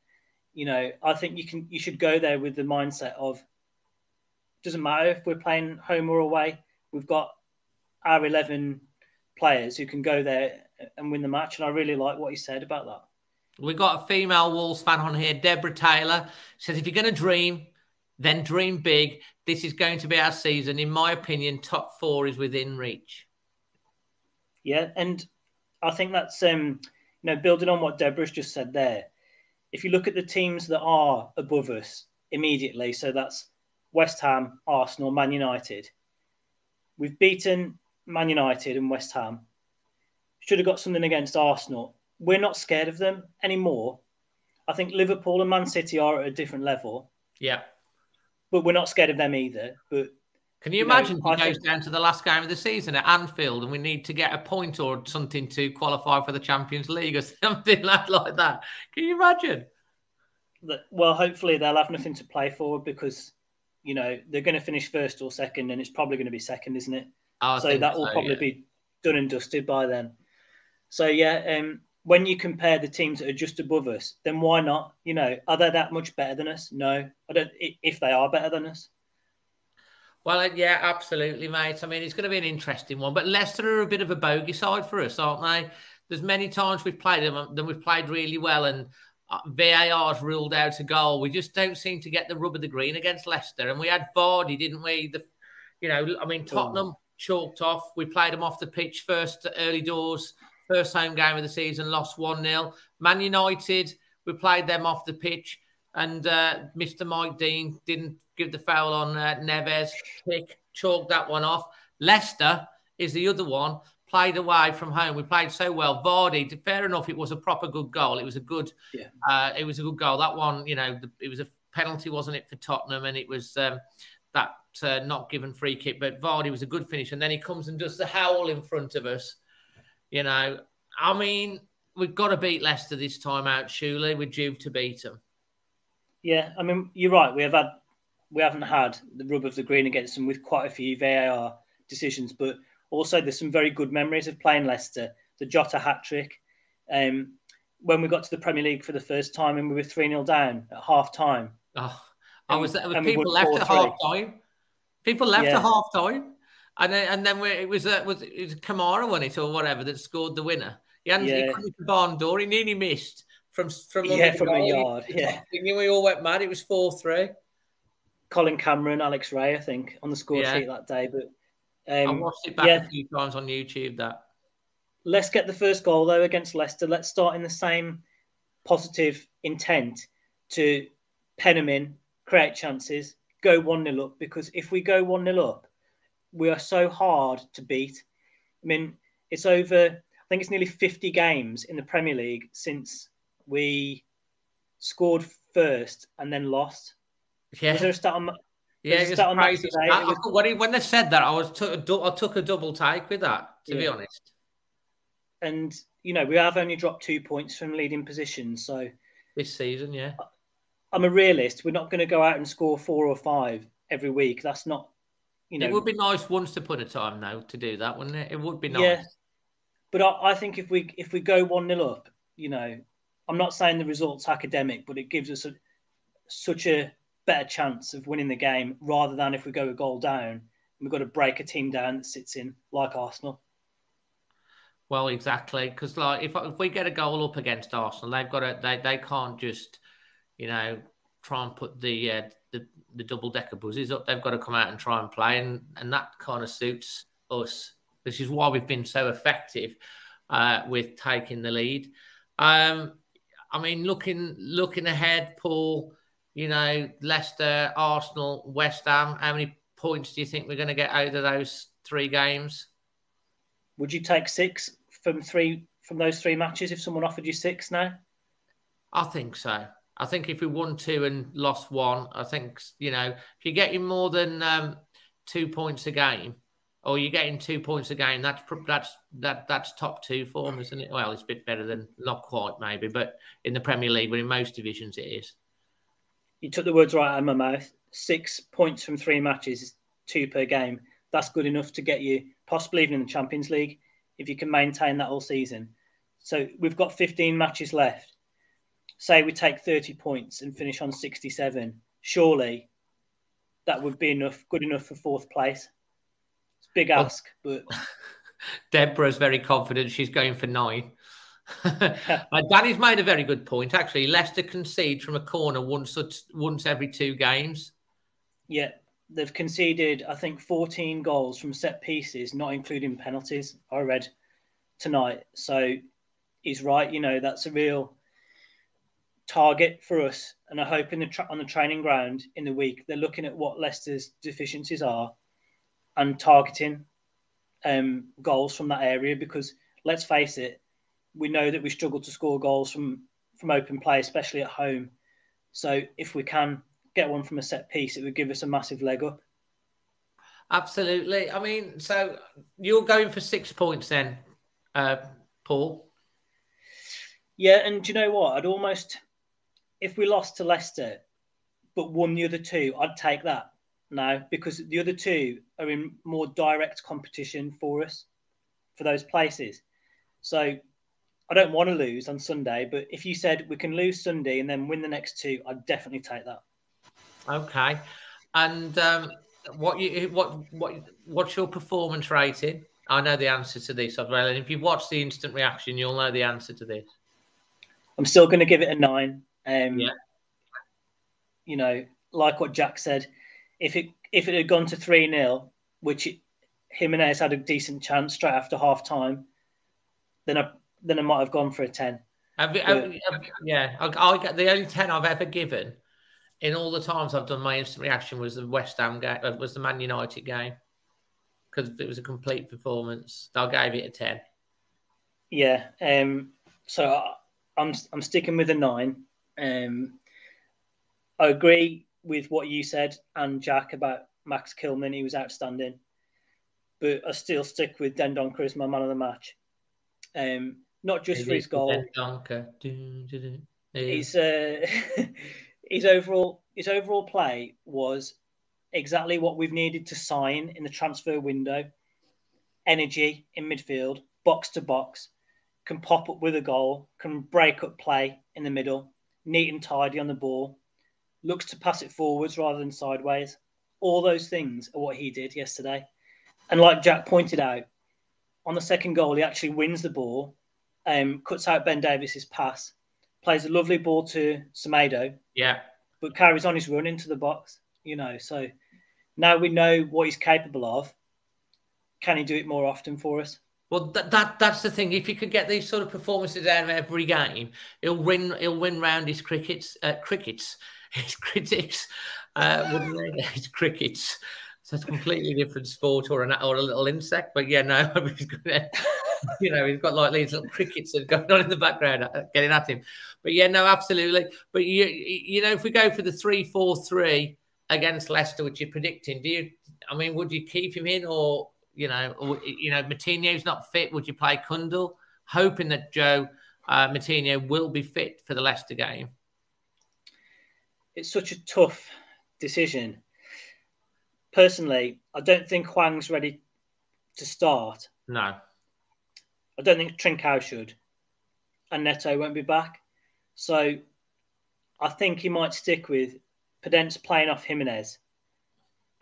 You know, I think you should go there with the mindset of it doesn't matter if we're playing home or away. We've got our 11 players who can go there and win the match. And I really like what he said about that. We've got a female Wolves fan on here, Deborah Taylor, says, if you're going to dream, then dream big. This is going to be our season. In my opinion, top four is within reach. Yeah, and I think that's, you know, building on what Deborah's just said there. If you look at the teams that are above us immediately, so that's West Ham, Arsenal, Man United. We've beaten Man United and West Ham. Should have got something against Arsenal. We're not scared of them anymore. I think Liverpool and Man City are at a different level. Yeah. But we're not scared of them either. But can you imagine if it goes down to the last game of the season at Anfield and we need to get a point or something to qualify for the Champions League or something like that? Can you imagine? Well, hopefully they'll have nothing to play for because, you know, they're going to finish first or second and it's probably going to be second, isn't it? So that will probably be done and dusted by then. So, yeah, when you compare the teams that are just above us, then why not? You know, are they that much better than us? No, I don't. If they are better than us, well, yeah, absolutely, mate. I mean, it's going to be an interesting one. But Leicester are a bit of a bogey side for us, aren't they? There's many times we've played them that we've played really well, and VAR's ruled out a goal. We just don't seem to get the rub of the green against Leicester. And we had Vardy, didn't we? Tottenham chalked off. We played them off the pitch first, early doors. First home game of the season, lost 1-0. Man United, we played them off the pitch. And Mr. Mike Dean didn't give the foul on Neves. Pick, chalked that one off. Leicester is the other one, played away from home. We played so well. Vardy, fair enough, it was a proper good goal. It was a good, it was a good goal. That one, you know, it was a penalty, wasn't it, for Tottenham? And it was that not given free kick. But Vardy was a good finish. And then he comes and does the howl in front of us. You know, I mean, we've got to beat Leicester this time out, surely. We're due to beat them. Yeah, I mean, you're right. We have had we haven't had the rub of the green against them with quite a few VAR decisions, but also there's some very good memories of playing Leicester. The Jota hat-trick, when we got to the Premier League for the first time and we were 3-0 down at half-time. Oh, I was there. People left at half-time. People left at half-time. And then it was Kamara, wasn't it, or whatever, that scored the winner. He couldn't the barn door. He nearly missed from a yard. We all went mad. It was 4-3. Colin Cameron, Alex Ray, I think, on the score sheet that day. But I watched it back a few times on YouTube. That let's get the first goal though against Leicester. Let's start in the same positive intent to pen them in, create chances, go 1-0 up. Because if we go 1-0 up, we are so hard to beat. I mean, it's over. I think it's nearly 50 games in the Premier League since we scored first and then lost. Yeah. Was there a stat on? When they said that, I took a double take with that, to be honest. And we have only dropped 2 points from leading position, so this season, I'm a realist. We're not going to go out and score 4 or 5 every week. That's not, It would be nice once upon a time though to do that, wouldn't it? It would be nice. Yeah. But I think if we go 1-0 up, I'm not saying the result's academic, but it gives us such a better chance of winning the game rather than if we go a goal down and we've got to break a team down that sits in, like Arsenal. Well, exactly, because if we get a goal up against Arsenal, they can't just try and put the double decker buzzers up. They've got to come out and try and play, and that kind of suits us. This is why we've been so effective with taking the lead. Looking ahead, Paul. Leicester, Arsenal, West Ham. How many points do you think we're going to get out of those 3 games? Would you take 6 from those 3 matches if someone offered you 6 now? I think so. I think if we won 2 and lost 1, I think, if you're getting more than 2 points a game, or you're getting 2 points a game, that's top 2 form, isn't it? Well, it's a bit better than, not quite maybe, but in the Premier League, but in most divisions it is. You took the words right out of my mouth. 6 points from 3 matches is 2 per game. That's good enough to get you possibly even in the Champions League if you can maintain that all season. So we've got 15 matches left. Say we take 30 points and finish on 67. Surely that would be good enough for 4th place. It's a big ask, but Deborah's very confident. She's going for 9. Danny's made a very good point, actually. Leicester concede from a corner once every 2 games. Yeah, they've conceded, I think, 14 goals from set pieces, not including penalties, I read tonight. So he's right, that's a real target for us. And I hope on the training ground in the week, they're looking at what Leicester's deficiencies are and targeting goals from that area, because let's face it, we know that we struggle to score goals from open play, especially at home. So if we can get one from a set piece, it would give us a massive leg up. Absolutely. So you're going for 6 points then, Paul? Yeah, and do you know what? I'd almost, if we lost to Leicester but won the other 2, I'd take that now, because the other 2 are in more direct competition for us, for those places. So I don't want to lose on Sunday, but if you said we can lose Sunday and then win the next 2, I'd definitely take that. Okay, and what's your performance rating? I know the answer to this, I've read, and if you've watched the instant reaction, you'll know the answer to this. I'm still going to give it a 9. Like what Jack said, if it had gone to 3-0, which Jimenez had a decent chance straight after half time, then I might have gone for a 10. I get the only 10 I've ever given in all the times I've done my instant reaction was the West Ham game, was the Man United game, because it was a complete performance. I gave it a 10. Yeah, so I'm sticking with a 9. I agree with what you said and Jack about Max Kilman. He was outstanding, but I still stick with Dendoncker as my man of the match. Not just for his goal. His overall play was exactly what we've needed to sign in the transfer window. Energy in midfield, box to box, can pop up with a goal, can break up play in the middle, neat and tidy on the ball, looks to pass it forwards rather than sideways. All those things are what he did yesterday. And like Jack pointed out, on the second goal, he actually wins the ball, cuts out Ben Davis's pass, plays a lovely ball to Semedo, yeah, but carries on his run into the box, you know. So now we know what he's capable of. Can he do it more often for us? Well, that's the thing. If you could get these sort of performances out of every game, he'll win round his critics. His crickets. So it's a completely different sport, or a little insect. But yeah, no, he's gonna, you know, he's got like these little crickets that are going on in the background getting at him. But yeah, no, absolutely. But you know, if we go for the 3-4-3 against Leicester, which you're predicting, do you? I mean, would you keep him in, or Moutinho's not fit? Would you play Cundle, hoping that Joe Moutinho will be fit for the Leicester game? It's such a tough decision. Personally, I don't think Hwang's ready to start. No. I don't think Trincao should. And Neto won't be back. So I think he might stick with Podence playing off Jimenez.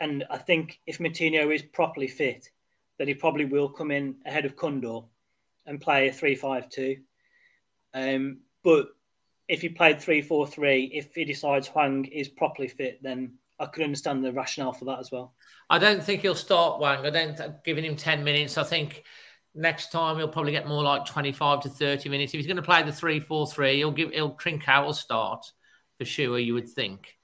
And I think if Moutinho is properly fit, then he probably will come in ahead of Cundle and play a 3-5-2. But if he played 3-4-3, if he decides Hwang is properly fit, then I could understand the rationale for that as well. I don't think he'll start Hwang. I don't, giving him 10 minutes. I think next time he'll probably get more like 25 to 30 minutes. If he's going to play the 3-4-3, he'll Trincao will start for sure, you would think.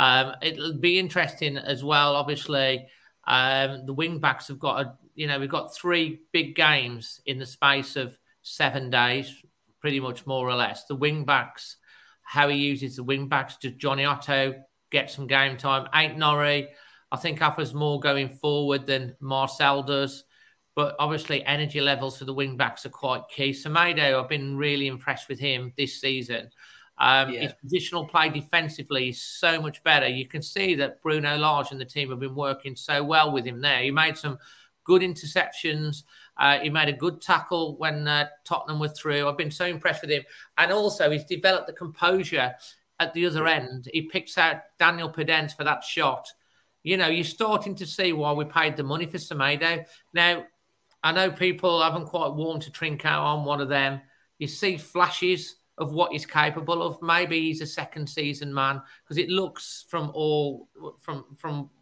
It'll be interesting as well, obviously. The wing backs have got we've got three big games in the space of 7 days, pretty much more or less. The wing backs, how he uses the wing backs, does Johnny Otto get some game time? Aït-Nouri, I think, offers more going forward than Marcel does. But obviously, energy levels for the wing backs are quite key. Semedo, I've been really impressed with him this season. His positional play defensively is so much better. You can see that Bruno Lage and the team have been working so well with him there. He made some good interceptions. He made a good tackle when Tottenham were through. I've been so impressed with him. And also, he's developed the composure at the other end. He picks out Daniel Podence for that shot. You know, you're starting to see why we paid the money for Semedo. Now, I know people haven't quite warmed to Trincao on one of them. You see flashes of what he's capable of. Maybe he's a second-season man, because it looks from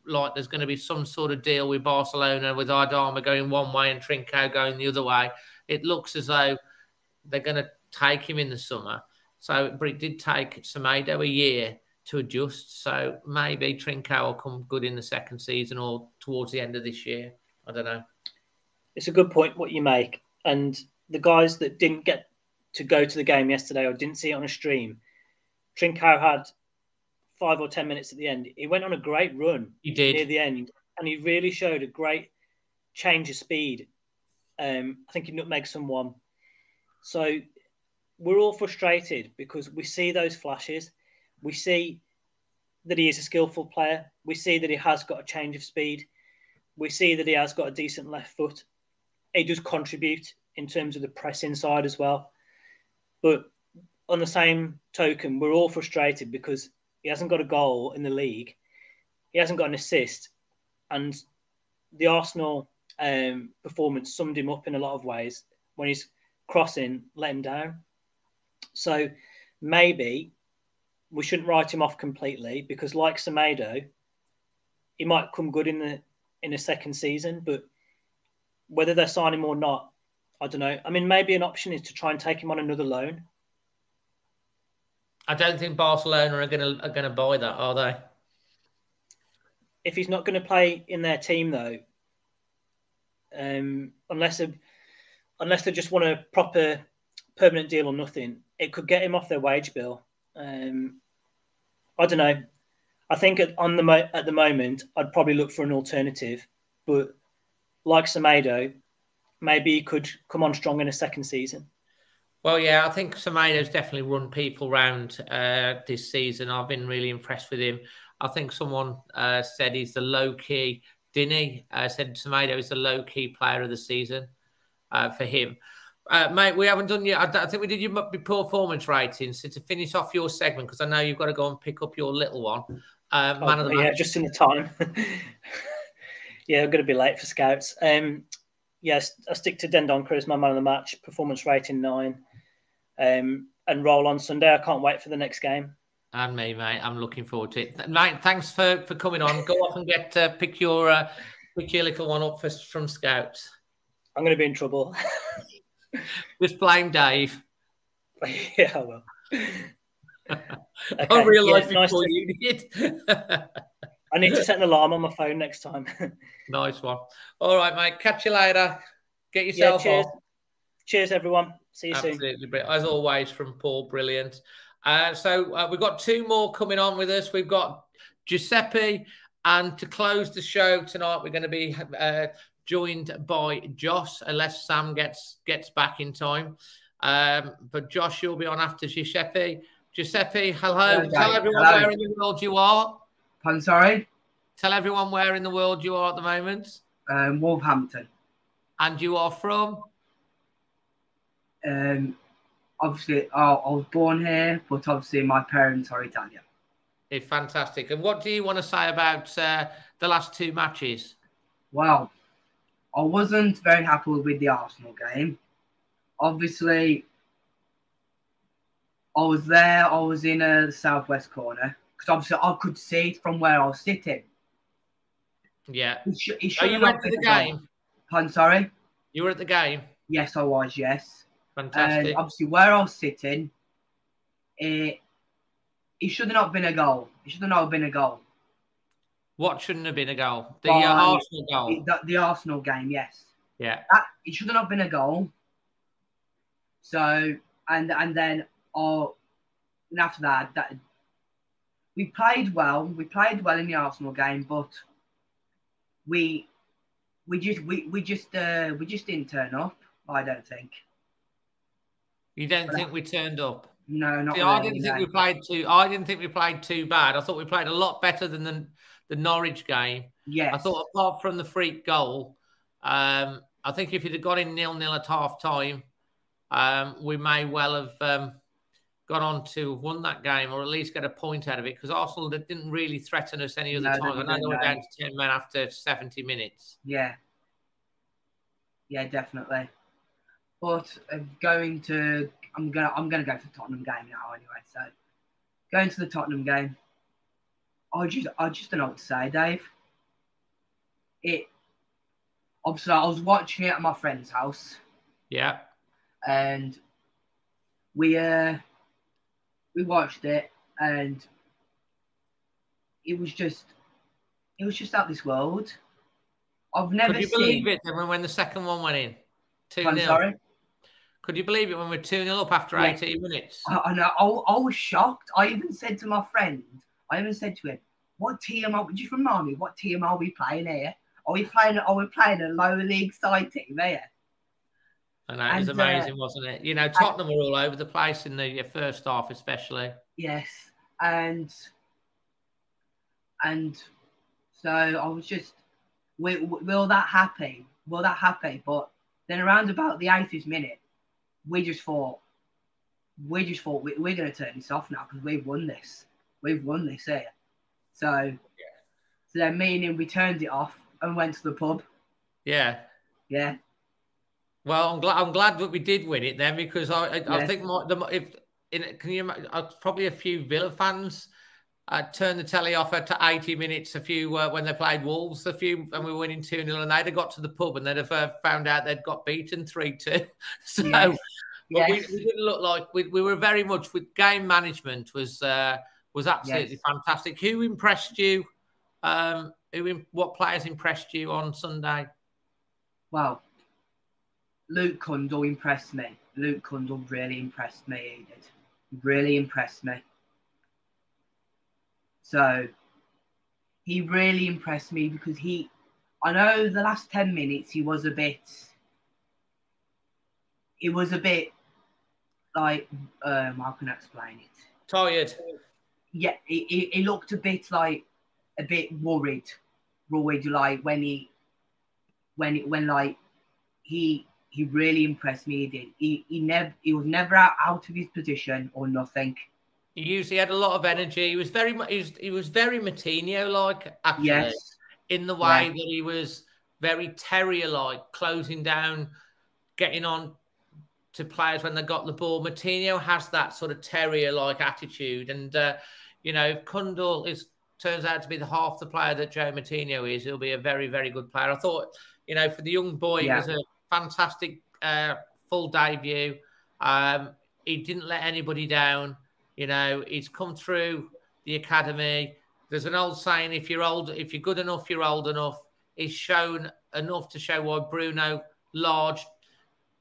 like there's going to be some sort of deal with Barcelona, with Adama going one way and Trincao going the other way. It looks as though they're going to take him in the summer. But it did take Semedo a year to adjust. So maybe Trincao will come good in the second season or towards the end of this year. I don't know. It's a good point what you make. And the guys that didn't get to go to the game yesterday or didn't see it on a stream, Trincao had 5 or 10 minutes at the end. He went on a great run. He did. Near the end. And he really showed a great change of speed. I think he nutmegged someone. So we're all frustrated because we see those flashes. We see that he is a skillful player. We see that he has got a change of speed. We see that he has got a decent left foot. He does contribute in terms of the press inside as well. But on the same token, we're all frustrated because he hasn't got a goal in the league. He hasn't got an assist. And the Arsenal performance summed him up in a lot of ways. When he's crossing, let him down. So maybe we shouldn't write him off completely because, like Semedo, he might come good in the second season. But whether they're signing him or not, I don't know. I mean, maybe an option is to try and take him on another loan. I don't think Barcelona are going to buy that, are they? If he's not going to play in their team, though, unless they just want a proper permanent deal or nothing, it could get him off their wage bill. I don't know. I think at the moment, I'd probably look for an alternative. But like Semedo, maybe he could come on strong in a second season. Well, yeah, I think Semedo's definitely run people round this season. I've been really impressed with him. I think someone said he's the low-key, didn't he? Said Semedo is the low-key player of the season for him. Mate, we haven't done your... I think we did your performance ratings. So to finish off your segment, because I know you've got to go and pick up your little one. Man of the match. Yeah, just in the time. Yeah, I'm going to be late for Scouts. Yes, I stick to Dendoncker as my man of the match. Performance rating 9. And roll on Sunday. I can't wait for the next game. And me, mate. I'm looking forward to it. Mate, thanks for coming on. Go off and get pick your little one up from Scouts. I'm going to be in trouble. Just blame Dave. Yeah, I will. Okay. I realised before you did. I need to set an alarm on my phone next time. Nice one. All right, mate. Catch you later. Get yourself on. Cheers, everyone. See you soon. Absolutely brilliant. As always, from Paul, brilliant. So we've got 2 more coming on with us. We've got Giuseppe. And to close the show tonight, we're going to be... joined by Josh, unless Sam gets back in time. But Josh, you'll be on after Giuseppe. Giuseppe, hello. Okay. Tell everyone where in the world you are. I'm sorry? Tell everyone where in the world you are at the moment. Wolverhampton. And you are from? Obviously, I was born here, but obviously my parents are Italian. It's fantastic. And what do you want to say about the last 2 matches? Wow. I wasn't very happy with the Arsenal game. Obviously, I was there. I was in the southwest corner because obviously I could see it from where I was sitting. Yeah. Are you at the game? I'm sorry? You were at the game? Yes, I was, yes. Fantastic. And obviously, where I was sitting, it should have not been a goal. It should have not been a goal. What shouldn't have been a goal? The Arsenal goal. The Arsenal game, yes. Yeah. It should have not been a goal. So, and then after that, we played well. We played well in the Arsenal game, but we just didn't turn up. I don't think. You don't think we turned up? No, not really. I didn't think we played too. I didn't think we played too bad. I thought we played a lot better than the Norwich game. Yeah, I thought apart from the freak goal, I think if you'd have gone in 0-0 at half-time, we may well have gone on to have won that game or at least get a point out of it because Arsenal didn't really threaten us any other time. I know they were down to 10 men after 70 minutes. Yeah. Yeah, definitely. But I'm going to go for the Tottenham game now anyway. So going to the Tottenham game. I just don't know what to say, Dave. Obviously, I was watching it at my friend's house. Yeah. And we watched it, and it was just out this world. I've never seen... Could you believe it when the second one went in? 2-0. Sorry? Could you believe it when we're 2-0 up after 18 minutes? I know. I was shocked. I even said to my friend... I even said to him, "What team are we? Just remind me, what team are we playing here? Are we playing a lower league side team here?" I know it was amazing, wasn't it? You know, Tottenham were all over the place in the first half, especially. Yes, and so I was just, will that happy? But then around about the 80th minute, we just thought we're going to turn this off now because we've won this. We've won this here. So then me and him, we turned it off and went to the pub. Yeah. Yeah. Well, I'm glad that we did win it then because I think probably a few Villa fans turned the telly off at 80 minutes when they played Wolves and we were winning 2-0 and they'd have got to the pub and they'd have found out they'd got beaten 3-2. So... Yes. But yes. We didn't look like... We were very much... with game management was absolutely fantastic. Who impressed you? What players impressed you on Sunday? Well, Luke Cundle impressed me. Luke Cundle really impressed me. He did. Really impressed me. So, he really impressed me because he... I know the last 10 minutes he was a bit... It was a bit... Like, how can I explain it? Tired. yeah, he looked a bit worried, Roy Dulai, when he really impressed me. He was never out of his position or nothing. He usually had a lot of energy. He was very much he was very Moutinho like, actually, yes, in the way, yeah, that he was very Terrier like, closing down, getting on to players when they got the ball. Moutinho has that sort of Terrier like attitude, and you know, if Cundle turns out to be the half the player that Joe Moutinho is, he'll be a very, very good player. I thought, you know, for the young boy, yeah, it was a fantastic full debut. He didn't let anybody down. You know, he's come through the academy. There's an old saying, if you're good enough, you're old enough. He's shown enough to show why Bruno Lage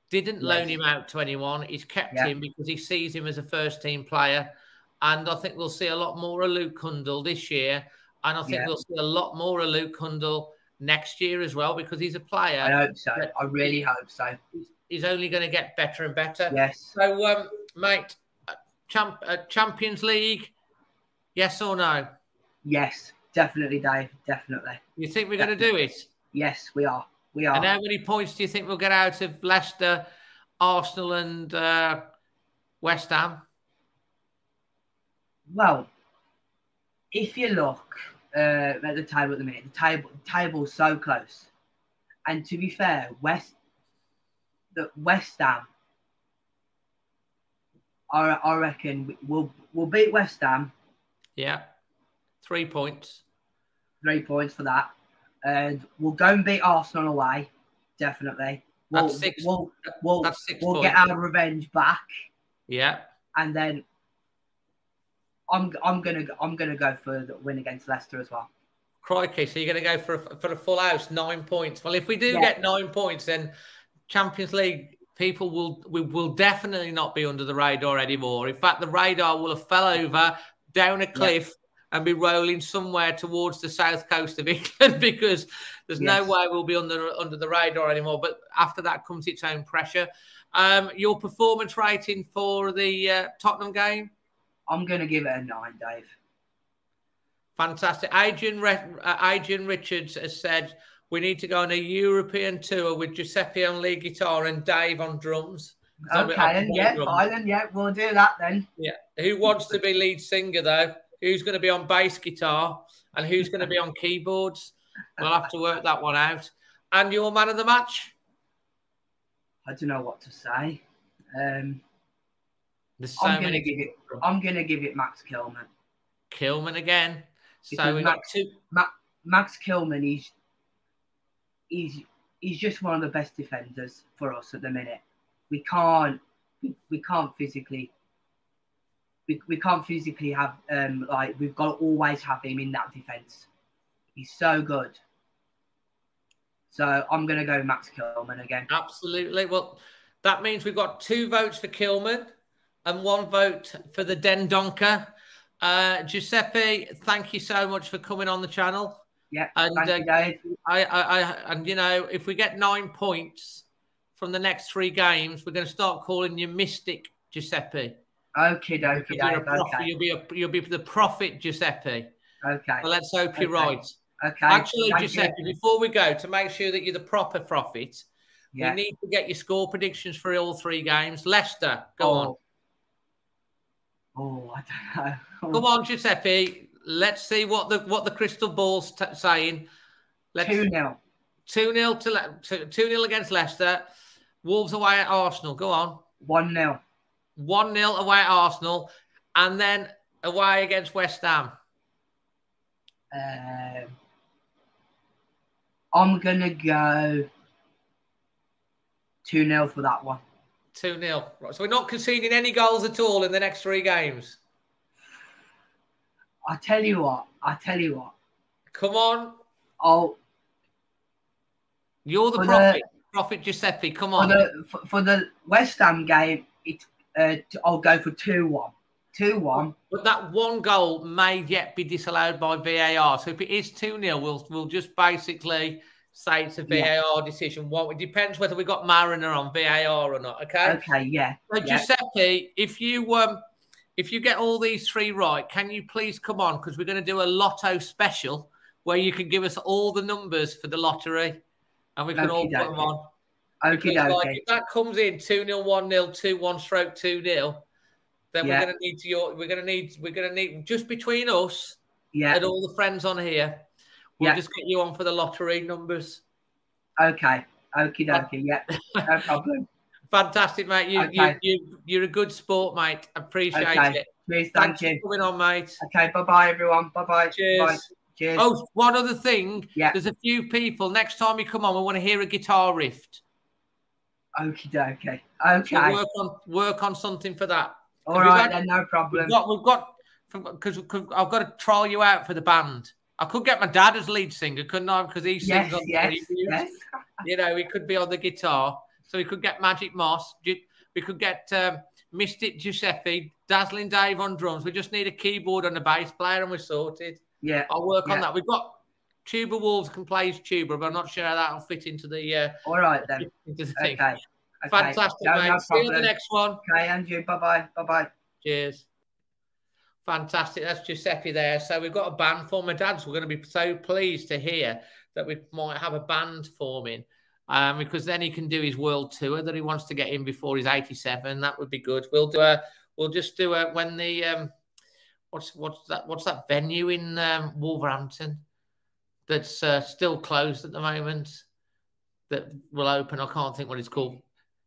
didn't, yes, loan him out to anyone. He's kept, yeah, him because he sees him as a first-team player. And I think we'll see a lot more of Luke Cundle this year. And I think, yeah, we'll see a lot more of Luke Cundle next year as well, because he's a player. I hope so. I really hope so. He's only going to get better and better. Yes. So, mate, Champions League, yes or no? Yes, definitely, Dave. Definitely. You think we're going to do it? Yes, we are. We are. And how many points do you think we'll get out of Leicester, Arsenal and West Ham? Well, if you look at the table at the minute, the table's so close. And to be fair, West Ham, I reckon we'll beat West Ham. Yeah, 3 points. 3 points for that. And we'll go and beat Arsenal away, definitely. That's 6 points. We'll get our revenge back. Yeah. And then I'm gonna go for the win against Leicester as well. Crikey! So you're gonna go for a full house, 9 points. Well, if we do, yeah, get 9 points, then Champions League people will definitely not be under the radar anymore. In fact, the radar will have fell over down a cliff, yeah, and be rolling somewhere towards the south coast of England, because there's, yes, no way we'll be under the radar anymore. But after that comes its own pressure. Your performance rating for the Tottenham game? I'm going to give it a 9, Dave. Fantastic. Adrian Richards has said, we need to go on a European tour with Giuseppe on lead guitar and Dave on drums. Okay, yeah, Ireland, yeah, we'll do that then. Yeah. Who wants to be lead singer, though? Who's going to be on bass guitar and who's going to be on keyboards? We'll have to work that one out. And your man of the match? I don't know what to say. So I'm gonna give it Max Kilman. Kilman again. Because so Max Kilman, he's just one of the best defenders for us at the minute. We can't physically have we've got to always have him in that defence. He's so good. So I'm gonna go Max Kilman again. Absolutely. Well, that means we've got 2 votes for Kilman and 1 vote for the Dendoncker. Giuseppe, thank you so much for coming on the channel. Yeah, and thank you, Dave. And you know, if we get 9 points from the next 3 games, we're going to start calling you Mystic Giuseppe. Okay, Dave. Okay. You'll be the Prophet Giuseppe. Okay. So let's hope you're right. Okay. Actually, Giuseppe, before we go, to make sure that you're the proper prophet, yeah, we need to get your score predictions for all 3 games. Leicester, go on. Oh, I don't know. Oh. Come on, Giuseppe. Let's see what the crystal ball's saying. 2-0. 2-0 against Leicester. Wolves away at Arsenal. Go on. 1-0. 1-0 away at Arsenal, and then away against West Ham. I'm gonna go 2-0 for that one. 2-0. Right, so we're not conceding any goals at all in the next 3 games. I tell you what. Come on. Oh, you're the prophet. Prophet Giuseppe, come on. For the West Ham game, I'll go for 2-1. 2-1. But that 1 goal may yet be disallowed by VAR. So if it is 2-0, we'll just basically say it's a VAR, yeah, decision. Well, it depends whether we got Mariner on VAR or not. Okay. Okay. Yeah. So Giuseppe, if you If you get all these three right, can you please come on? Because we're going to do a lotto special where you can give us all the numbers for the lottery and we can all put them on. Okay, like, if that comes in 2-0, 1-0, 2-1, 2-0, then we're going to need we're going to need just between us and all the friends on here. We'll just get you on for the lottery numbers. Okay. Okie dokie, yeah, no problem. Fantastic, mate. You're a good sport, mate. Appreciate it. Cheers, thank you for coming on, mate. Okay, bye-bye, everyone. Bye-bye. Cheers. Bye. Cheers. Oh, one other thing. Yeah. There's a few people. Next time you come on, we want to hear a guitar riff. Okie dokie. Okay. So work on something for that. All right, then, no problem. Because I've got to trial you out for the band. I could get my dad as lead singer, couldn't I? Because he sings on the you know, he could be on the guitar. So we could get Magic Moss. We could get Mystic Giuseppe, Dazzling Dave on drums. We just need a keyboard and a bass player and we're sorted. Yeah. I'll work on that. We've got Tuba Wolves can play his tuba, but I'm not sure how that'll fit into the... all right, then. Into the thing. Okay. Fantastic, mate. No see you in the next one. Okay, Andrew. Bye-bye. Bye-bye. Cheers. Fantastic. That's Giuseppe there. So we've got a band for my dad. So we're going to be so pleased to hear that we might have a band forming because then he can do his world tour that he wants to get in before he's 87. That would be good. We'll do a, we'll just do a, when the, what's that venue in Wolverhampton that's still closed at the moment that will open? I can't think what it's called.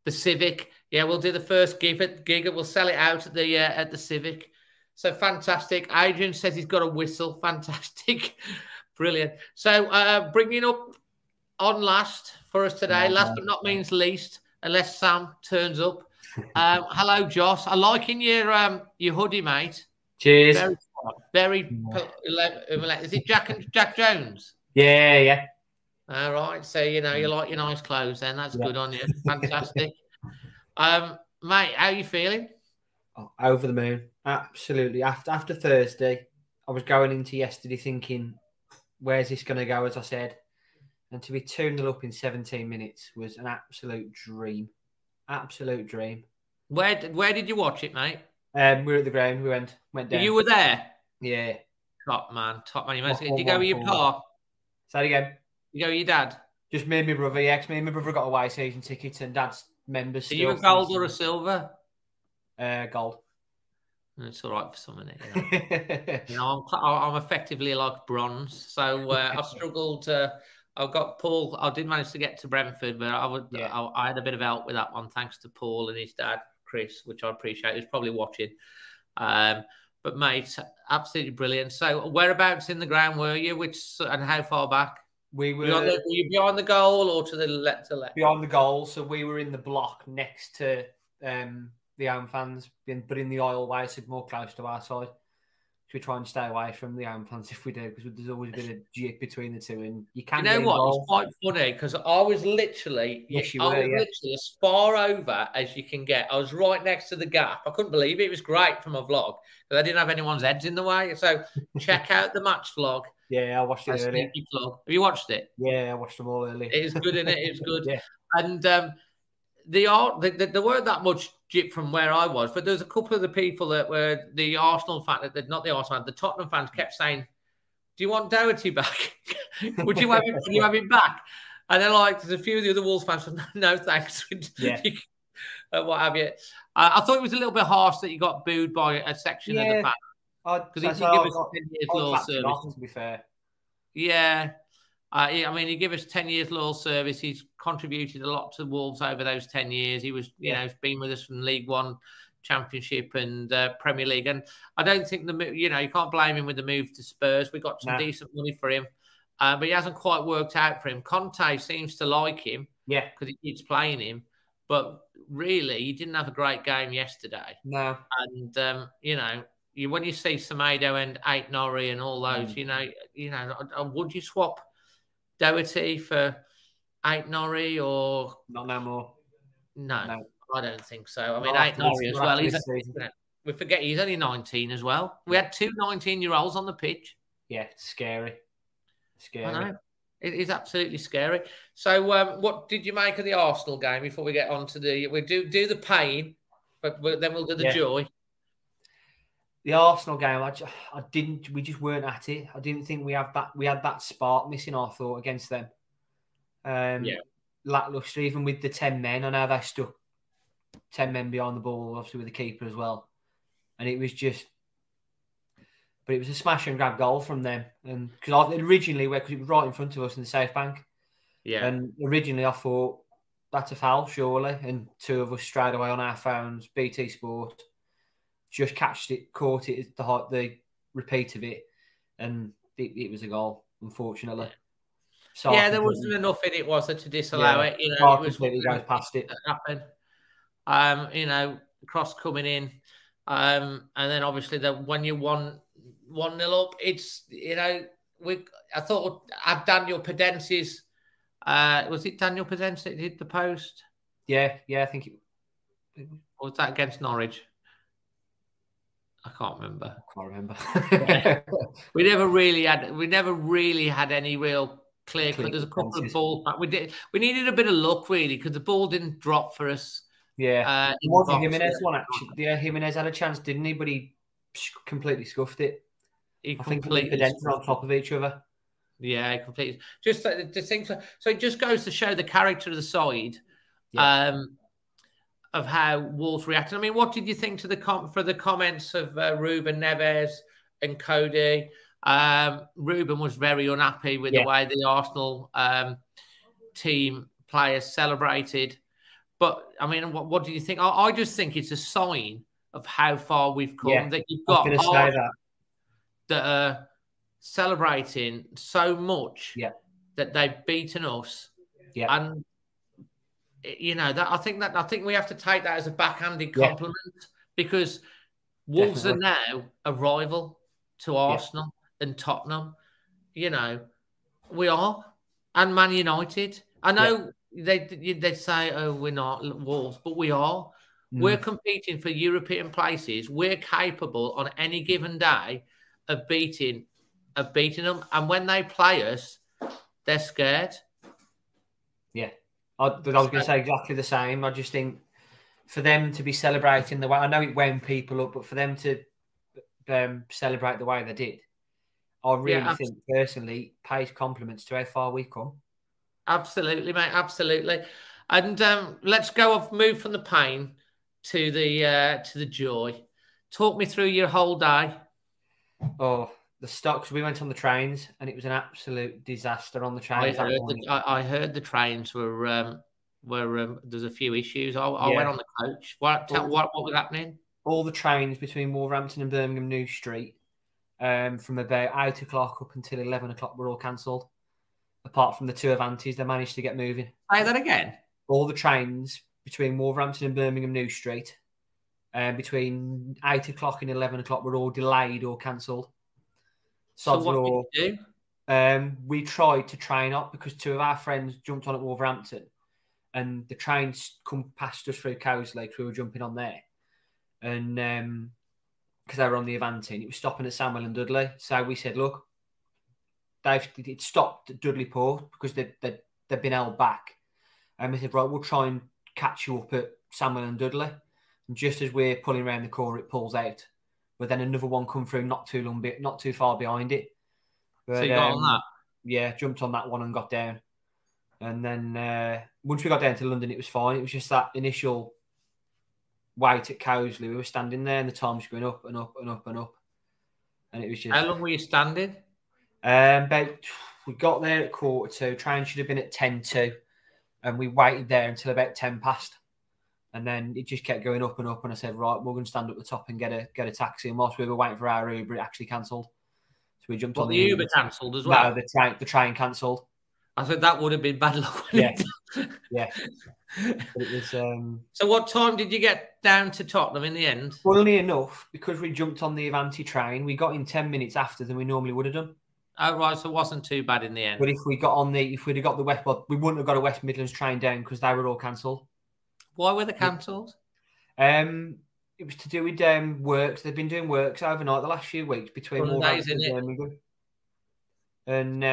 The Civic. Yeah, we'll do the first gig and we'll sell it out at the Civic. So fantastic. Adrian says he's got a whistle. Fantastic. Brilliant. So bringing up on last for us today, last but not means least, unless Sam turns up. Hello, Josh. I like in your hoodie, mate. Cheers. Very is it Jack Jones? Yeah, yeah. All right. So, you know, you like your nice clothes then. That's good on you. Fantastic. Mate, how are you feeling? Oh, over the moon. Absolutely. After Thursday, I was going into yesterday thinking... where's this going to go, as I said? And to be 2-0 up in 17 minutes was an absolute dream. Absolute dream. Where did you watch it, mate? We were at the ground. We went down. You were there? Yeah. Top man. Top man. Did you go with your pa? Say it again. You go with your dad? Just me and my brother. Yeah, me and my brother got away season tickets and dad's members. Are you a gold or a silver? Gold. It's all right for someone. You know, you know I'm effectively like bronze, so I struggled. I've got Paul. I did manage to get to Brentford, but I had a bit of help with that one, thanks to Paul and his dad Chris, which I appreciate. He's probably watching. But mate, absolutely brilliant. So whereabouts in the ground were you? And how far back? We were. Were you beyond the goal or to the left? Beyond the goal. So we were in the block next to. The home fans, but in the aisle way, so more close to our side. So we try and stay away from the home fans if we do, because there's always been a jig between the two. And you can. You know what? It's quite funny because I was literally, literally as far over as you can get. I was right next to the gap. I couldn't believe it. It was great for my vlog because I didn't have anyone's heads in the way. So check out the match vlog. Yeah, I watched it earlier. Vlog. Have you watched it? Yeah, I watched them all earlier. It is good, isn't it? It's good. Yeah. And there weren't that much jip from where I was, but there's a couple of the people that were the Arsenal fan, not the Arsenal, the Tottenham fans kept saying, "Do you want Doherty back? Would you have him? Would you have him back?" And then like there's a few of the other Wolves fans said, "No, thanks," and what have you. I thought it was a little bit harsh that you got booed by a section of the fans because he did give us 10 years loyal service. To be fair, yeah. I mean, he gave us 10 years loyal service. He's contributed a lot to Wolves over those 10 years. He was, you know, been with us from League One, Championship and Premier League. And I don't think, you know, you can't blame him with the move to Spurs. We got some decent money for him, but he hasn't quite worked out for him. Conte seems to like him because he keeps playing him. But really, he didn't have a great game yesterday. No. And, you know... when you see Semedo and Aït-Nouri and all those, you know, would you swap Doherty for Aït-Nouri or not? No more. No, I don't think so. I mean, Aït-Nouri as well. We forget he's only 19 as well. We had two 19-year-olds on the pitch. Yeah, it's scary. Scary. I know. It is absolutely scary. So, what did you make of the Arsenal game? Before we get on to the, we do the pain, but then we'll do the joy. the Arsenal game, I didn't. We just weren't at it. I didn't think we have that. We had that spark missing. I thought against them. Lacklustre, even with the 10 men. I know they stuck 10 men behind the ball, obviously with the keeper as well. And it was just, but it was a smash and grab goal from them. And because originally, because it was right in front of us in the South Bank. Yeah. And originally I thought, that's a foul, surely. And two of us straight away on our phones, BT Sport, just caught it, the repeat of it. And it was a goal, unfortunately. Yeah. So yeah, there wasn't enough in it, was there, to disallow it? You know, it was completely goes past it. Happened. You know, cross coming in, and then obviously that when you 1-0 up, it's, you know, I thought at Daniel Podence's, was it Daniel Podence that hit the post? Yeah, I think it was that against Norwich. I can't remember. Yeah. We never really had any real. Clear, there's a couple of balls back. We needed a bit of luck, really, because the ball didn't drop for us. Yeah, it was a Jimenez one, actually. Yeah, Jimenez had a chance, didn't he? But he completely scuffed it. I think they were on top of each other. Yeah, completely. Just the things. So it just goes to show the character of the side, of how Wolves reacted. I mean, what did you think for the comments of Ruben Neves and Coady? Ruben was very unhappy with the way the Arsenal team players celebrated. But, I mean, what do you think? I just think it's a sign of how far we've come that you've got that are celebrating so much that they've beaten us. Yeah. And, you know, I think we have to take that as a backhanded compliment because Wolves are now a rival to Arsenal. And Tottenham, you know, we are, and Man United. I know they'd say, "Oh, we're not Wolves," but we are. Mm. We're competing for European places. We're capable on any given day of beating them. And when they play us, they're scared. Yeah, I was going to say exactly the same. I just think for them to be celebrating the way, I know it wound people up, but for them to celebrate the way they did. I really think, personally, pays compliments to how far we've come. Absolutely, mate. Absolutely. And let's move from the pain to the joy. Talk me through your whole day. Oh, the stocks. We went on the trains, and it was an absolute disaster on the trains. I heard the trains were there's a few issues. I went on the coach. What was happening? All the trains between Wolverhampton and Birmingham New Street. From about 8 o'clock up until 11 o'clock, were all cancelled. Apart from the two Avantis, they managed to get moving. Say that again. All the trains between Wolverhampton and Birmingham New Street, between 8 o'clock and 11 o'clock, were all delayed or cancelled. So what did you do? We tried to train up because two of our friends jumped on at Wolverhampton, and the trains come past us through Cowsley. We were jumping on there, and. Because they were on the Avanti, and it was stopping at Samwell and Dudley. So we said, look, it stopped at Dudley Port because they've been held back. And we said, right, we'll try and catch you up at Samwell and Dudley. And just as we're pulling around the corner, it pulls out. But then another one come through not too far behind it. But, so you got on that? Yeah, jumped on that one and got down. And then once we got down to London, it was fine. It was just that initial... wait at Cowsley, we were standing there and the time's going up and up and up and up. And it was just... How long were you standing? We got there at 1:45. Train should have been at 10:02. And we waited there until about 10 past. And then it just kept going up and up. And I said, right, we're going to stand up the top and get a taxi. And whilst we were waiting for our Uber, it actually cancelled. So we jumped on the Uber. Uber cancelled as well? No, the train cancelled. I said that would have been bad luck. Yeah. It was, so what time did you get down to Tottenham in the end? Funnily enough, because we jumped on the Avanti train, we got in 10 minutes after than we normally would have done. Oh, right, so it wasn't too bad in the end. But if we'd have got the West, we wouldn't have got a West Midlands train down because they were all cancelled. Why were they cancelled? It was to do with works. They've been doing works overnight the last few weeks between Wolverhampton and Birmingham.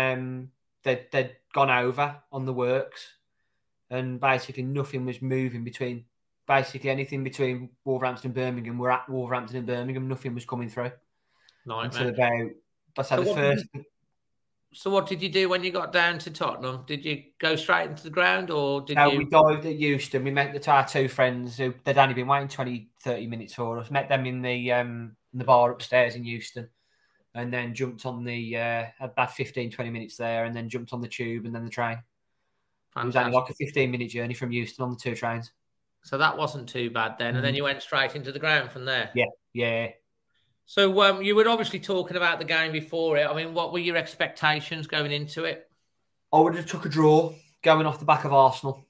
And they'd gone over on the works, and basically nothing was moving between basically anything between Wolverhampton and Birmingham, we're at Wolverhampton and Birmingham, nothing was coming through. Nightmare. So what did you do when you got down to Tottenham? Did you go straight into the ground or did you... No, we dived at Euston. We met our two friends who they'd only been waiting 20, 30 minutes for us. Met them in the bar upstairs in Euston and then jumped on the... about 15, 20 minutes there and then jumped on the tube and then the train. Fantastic. It was only like a 15-minute journey from Euston on the two trains. So that wasn't too bad then. Mm. And then you went straight into the ground from there? Yeah, yeah. So you were obviously talking about the game before it. I mean, what were your expectations going into it? I would have took a draw going off the back of Arsenal.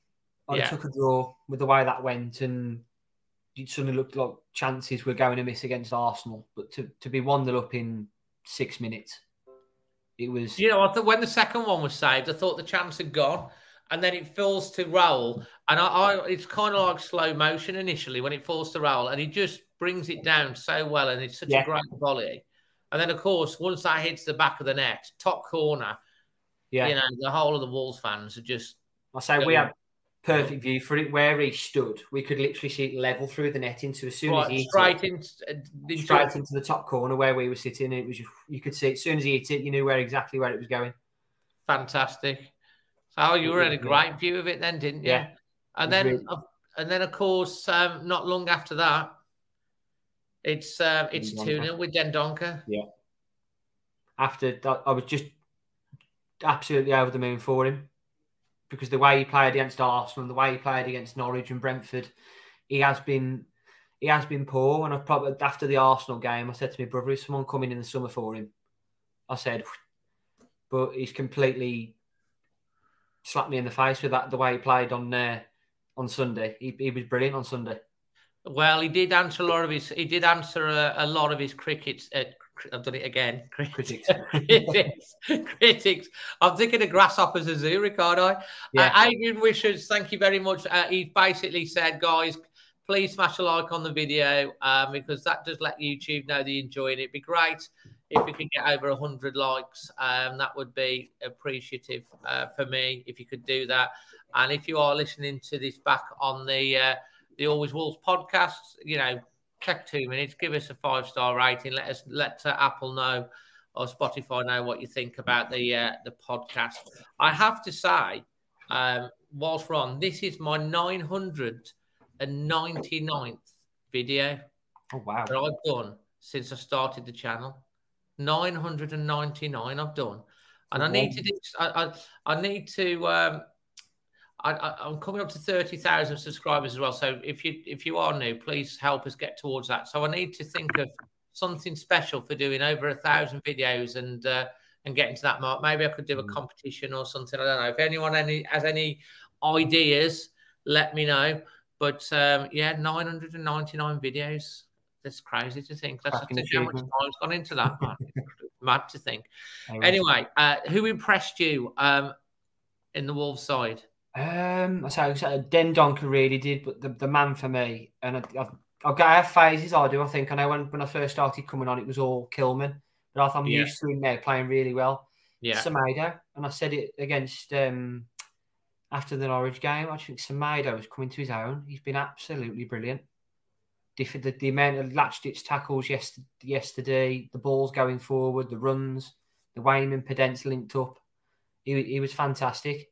I took a draw with the way that went, and it suddenly looked like chances were going to miss against Arsenal. But to be 1-0 up in 6 minutes, it was... You know, I thought when the second one was saved, I thought the chance had gone, and then it falls to Raúl. And it's kind of like slow motion initially when it falls to Raúl, and he just... brings it down so well, and it's such a great volley. And then, of course, once that hits the back of the net, top corner, you know, the whole of the Wolves fans are just... I say we had perfect view for it. Where he stood, we could literally see it level through the net into as soon as he straight into the top corner where we were sitting. It was, you could see it as soon as he hit it, you knew exactly where it was going. Fantastic. So you had a great view of it then, didn't you? Yeah. And then, of course, not long after that, it's 2-0 with Dendoncker. Yeah. After that, I was just absolutely over the moon for him because the way he played against Arsenal, the way he played against Norwich and Brentford, he has been poor. And I've probably after the Arsenal game, I said to my brother, "Is someone coming in the summer for him?" I said, but he's completely slapped me in the face with that. The way he played on Sunday, he was brilliant on Sunday. Well, he did answer a lot of his. He did answer a lot of his critics. I've done it again. Critics. I'm thinking of grasshoppers as Zurich, aren't I? Yeah. Adrian Wishers, thank you very much. He basically said, guys, please smash a like on the video because that does let YouTube know that you're enjoying it. It'd be great if we could get over 100 likes. That would be appreciative for me if you could do that. And if you are listening to this back on the Always Wolves podcast, you know, take 2 minutes, give us a 5-star rating, let Apple know or Spotify know what you think about the podcast. I have to say, whilst we're on, this is my 999th video. Oh wow! That I've done since I started the channel. 999 I've done, and I need to do. I need to. I'm coming up to 30,000 subscribers as well. So if you are new, please help us get towards that. So I need to think of something special for doing over 1,000 videos and getting to that mark. Maybe I could do a competition or something. I don't know. If anyone has any ideas, let me know. But yeah, 999 videos. That's crazy to think. That's how much time's gone into that, man. Mad to think. Anyway, who impressed you in the Wolves side? So Dendoncker really did, but the man for me, and I have phases. I think. I know when I first started coming on, it was all Kilman, but I'm used to him now playing really well. Yeah, Semedo, and I said it against after the Norwich game. I think Semedo was coming to his own. He's been absolutely brilliant. The amount of latched tackles yesterday, the balls going forward, the runs, the way him and Podence linked up, he was fantastic.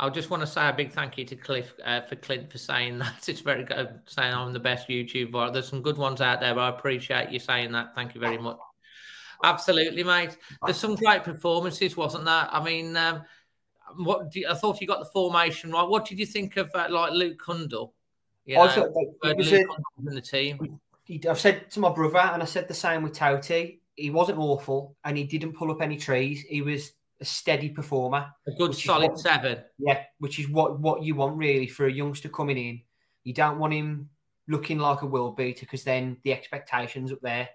I just want to say a big thank you to Clint for saying that. It's very good saying I'm the best YouTuber. There's some good ones out there, but I appreciate you saying that. Thank you very much. Absolutely, mate. There's some great performances, wasn't there? I mean, I thought you got the formation right. What did you think of like Luke Cundle? Luke Cundle in the team. I've said to my brother, and I said the same with Toti. He wasn't awful, and he didn't pull up any trees. He was a steady performer. A good solid seven. Yeah, which is what you want really for a youngster coming in. You don't want him looking like a world beater because then the expectations up there.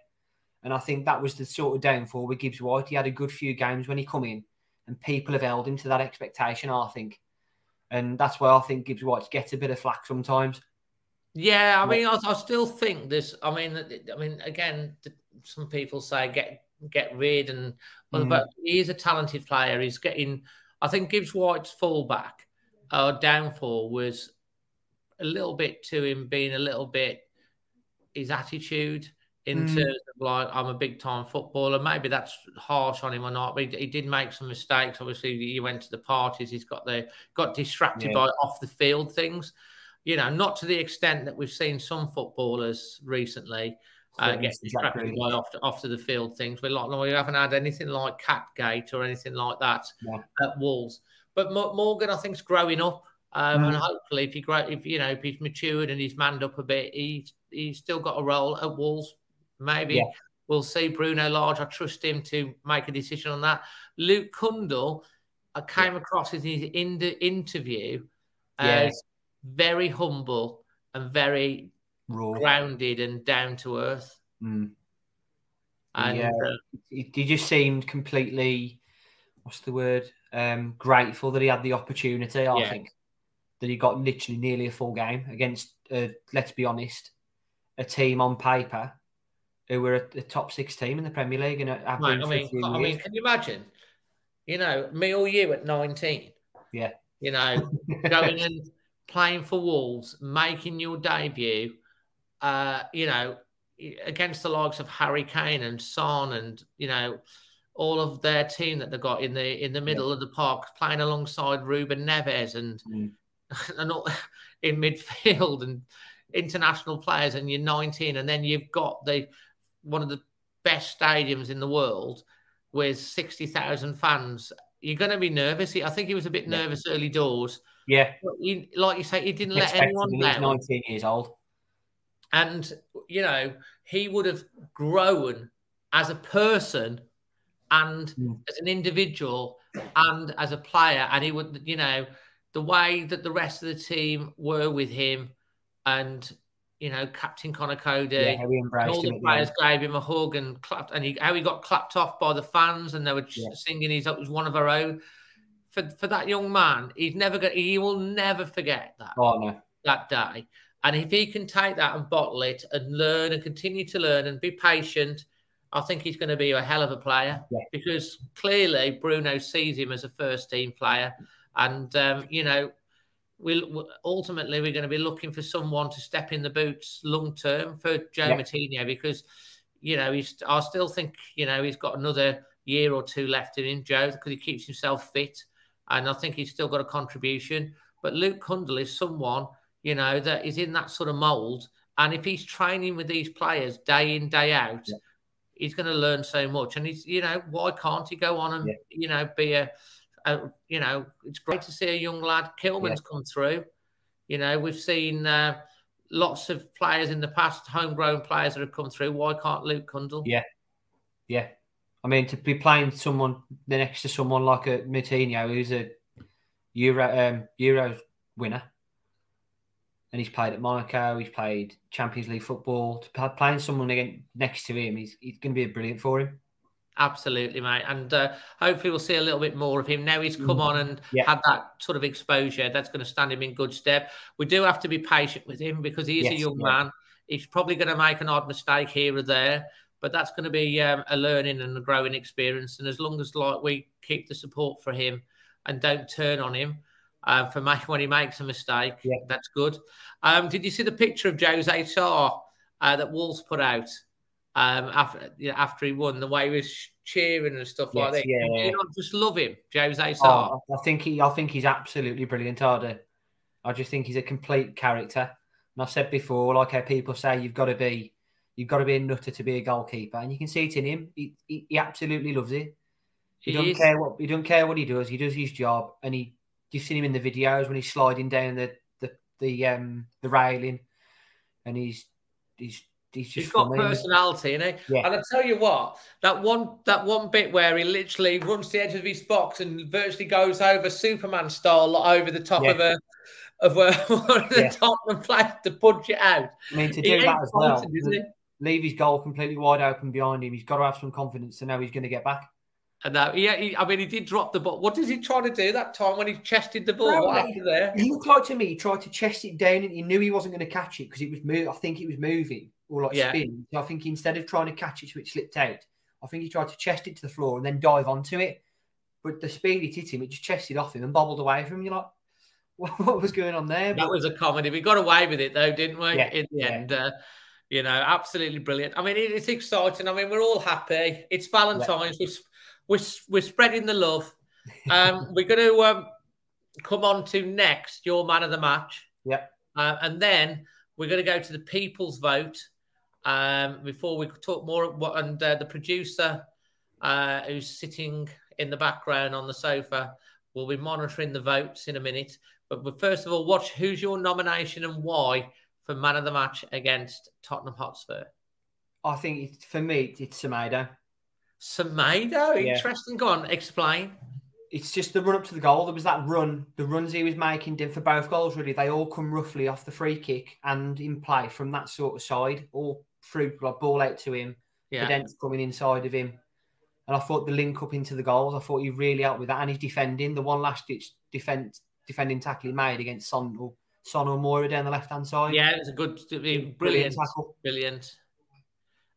And I think that was the sort of downfall with Gibbs White. He had a good few games when he come in and people have held him to that expectation, I think. And that's why I think Gibbs White gets a bit of flack sometimes. Yeah, I mean, I still think this. I mean, again, some people say get rid and but he is a talented player. He's getting, I think Gibbs White's fullback downfall was a little bit to him being a little bit his attitude in terms of like, I'm a big time footballer. Maybe that's harsh on him or not, but he did make some mistakes. Obviously he went to the parties. He's got distracted by off the field things, you know, not to the extent that we've seen some footballers recently get distracted by off to the field things. We're like, no, we haven't had anything like Catgate or anything like that at Wolves. But Morgan, I think, is growing up, and hopefully, if he if he's matured and he's manned up a bit, he's still got a role at Wolves. Maybe we'll see. Bruno Lage, I trust him to make a decision on that. Luke Cundle, I came across in the interview as very humble and very grounded and down to earth. And he just seemed completely, what's the word? Grateful that he had the opportunity. I think that he got literally nearly a full game against, let's be honest, a team on paper who were a top six team in the Premier League. And I mean, can you imagine? You know, me or you at 19. Yeah. You know, going and playing for Wolves, making your debut, you know, against the likes of Harry Kane and Son and, you know, all of their team that they got in the middle of the park, playing alongside Ruben Neves and all, in midfield and international players, and you're 19, and then you've got the one of the best stadiums in the world with 60,000 fans. You're going to be nervous. I think he was a bit nervous early doors. Yeah, but he, like you say, he didn't let anyone down. He's 19 years old, and you know he would have grown as a person and as an individual and as a player. And he would, you know, the way that the rest of the team were with him and, you know, Captain Conor Coady, all the players gave him a hug and clapped, and how he got clapped off by the fans and they were singing, it was one of our own. For that young man, he will never forget that, that day. And if he can take that and bottle it and learn and continue to learn and be patient, I think he's going to be a hell of a player because clearly Bruno sees him as a first-team player. And, you know, ultimately we're going to be looking for someone to step in the boots long-term for Joe Moutinho because, you know, I still think, you know, he's got another year or two left in him, Joe, because he keeps himself fit. And I think he's still got a contribution. But Luke Cundle is someone, you know, that is in that sort of mould. And if he's training with these players day in, day out... Yeah. He's going to learn so much, and he's, you know, why can't he go on and you know be a you know, it's great to see a young lad. Kilman's come through. You know, we've seen lots of players in the past, homegrown players that have come through. Why can't Luke Cundle? Yeah, yeah. I mean, to be playing someone next to someone like a Moutinho, who's a Euro winner, and he's played at Monaco, he's played Champions League football. Playing someone again next to him, he's going to be brilliant for him. Absolutely, mate. And hopefully we'll see a little bit more of him. Now he's come on and had that sort of exposure. That's going to stand him in good stead. We do have to be patient with him because he is a young man. He's probably going to make an odd mistake here or there, but that's going to be a learning and a growing experience. And as long as like we keep the support for him and don't turn on him, for Mike, when he makes a mistake, that's good. Did you see the picture of Jose Sarr that Wolves put out after he won? The way he was cheering and stuff like that. Yeah, you not just love him, Jose Sarr. Oh, I think he's absolutely brilliant. I just think he's a complete character. And I've said before, like how people say, you've got to be a nutter to be a goalkeeper, and you can see it in him. He absolutely loves it. He doesn't care what he does. He does his job, and he. You've seen him in the videos when he's sliding down the railing, and he's just got personality, isn't he? Yeah. And I tell you what, that one bit where he literally runs the edge of his box and virtually goes over Superman style like, over the top of the Tottenham player to punch it out. I mean, to do that as well, leave his goal completely wide open behind him. He's got to have some confidence to know he's going to get back. And that, I mean, he did drop the ball. What does he try to do that time when he chested the ball? No, what happened there? He looked like to me, he tried to chest it down, and he knew he wasn't going to catch it because it was moving. I think it was moving or like spinning. So I think instead of trying to catch it, so it slipped out. I think he tried to chest it to the floor and then dive onto it. But the speed it hit him, it just chested off him and bobbled away from him. You're like, What was going on there? That was a comedy. We got away with it, though, didn't we? Yeah, in the end, you know, absolutely brilliant. I mean, it's exciting. I mean, we're all happy. It's Valentine's. Yeah. We're spreading the love. We're going to come on to next, your man of the match. Yep. And then we're going to go to the people's vote before we talk more. And the producer who's sitting in the background on the sofa will be monitoring the votes in a minute. But first of all, watch who's your nomination and why for man of the match against Tottenham Hotspur. I think for me, it's Semedo. Semedo? Interesting. Yeah. Go on, explain. It's just the run up to the goal. There was that run, the runs he was making for both goals, really. They all come roughly off the free kick and in play from that sort of side, all through, like, ball out to him, Podence coming inside of him. And I thought the link up into the goals, I thought he really helped with that. And his defending, the one last-ditch defending tackle he made against Son or Moira down the left-hand side. Yeah, it was a good, brilliant tackle. Brilliant.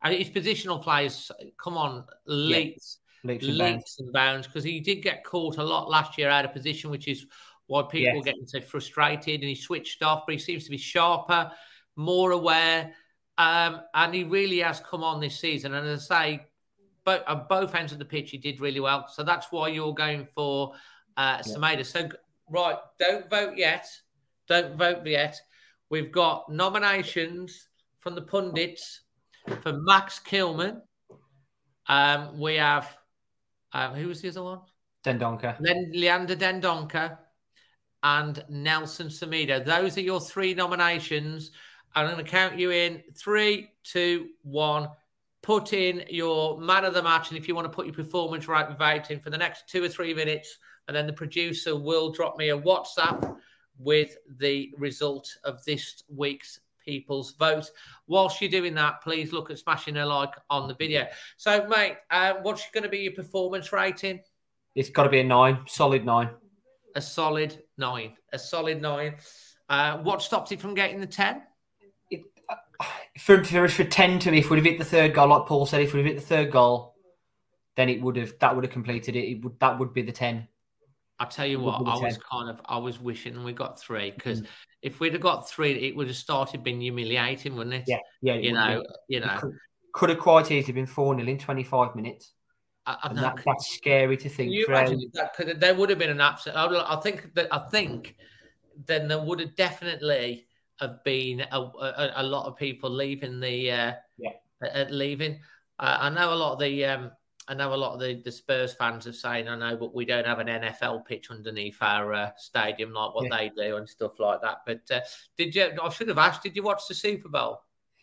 And his positional plays, come on, leaps. Yeah. Leaps and bounds, because he did get caught a lot last year out of position, which is why people were getting so frustrated, and he switched off, but he seems to be sharper, more aware, and he really has come on this season. And as I say, at both ends of the pitch, he did really well. So that's why you're going for Semedo. So, right, don't vote yet. Don't vote yet. We've got nominations from the pundits for Max Kilman. We have... who was the other one? Dendoncker. Leander Dendoncker and Nélson Semedo. Those are your three nominations. I'm going to count you in. 3, 2, 1. Put in your man of the match. And if you want to put your performance right vote in for the next 2 or 3 minutes, and then the producer will drop me a WhatsApp with the result of this week's people's vote. Whilst you're doing that, please look at smashing a like on the video. So, mate, what's going to be your performance rating? It's got to be a 9. Solid 9. A solid 9. A solid 9. What stopped it from getting the 10? For 10 to me, if we'd have hit the third goal, like Paul said, if we'd have hit the third goal, then that would have completed it. That would be the 10. I'll tell you what, I was wishing we got 3, because if we'd have got 3, it would have started being humiliating, wouldn't it? Yeah, yeah. You know. Could have quite easily been 4-0 in 25 minutes. That's scary to think. You imagine that there would have been an upset. I think then there would have definitely have been a lot of people leaving the leaving. I know a lot of the. I know a lot of the Spurs fans are saying, I know, but we don't have an NFL pitch underneath our stadium like what they do and stuff like that. But did you? I should have asked, did you watch the Super Bowl?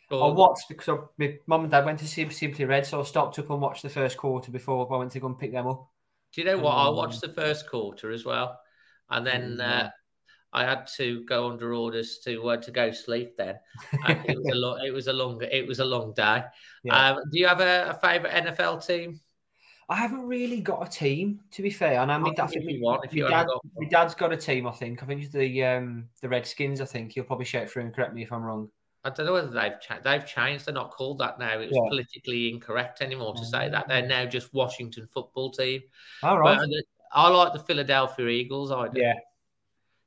Or... I watched, because my mum and dad went to Simply Red, so I stopped up and watched the first quarter before I went to go and pick them up. Do you know what? I watched the first quarter as well. And then I had to go under orders to go sleep then. It was a long day. Yeah. Do you have a favourite NFL team? I haven't really got a team, to be fair. And my dad's got a team, I think. I think it's the Redskins, I think. You'll probably shout through and correct me if I'm wrong. I don't know whether they've changed. They're not called that now. It was politically incorrect anymore to say that. They're now just Washington Football Team. All right. But I like the Philadelphia Eagles. I do. Yeah.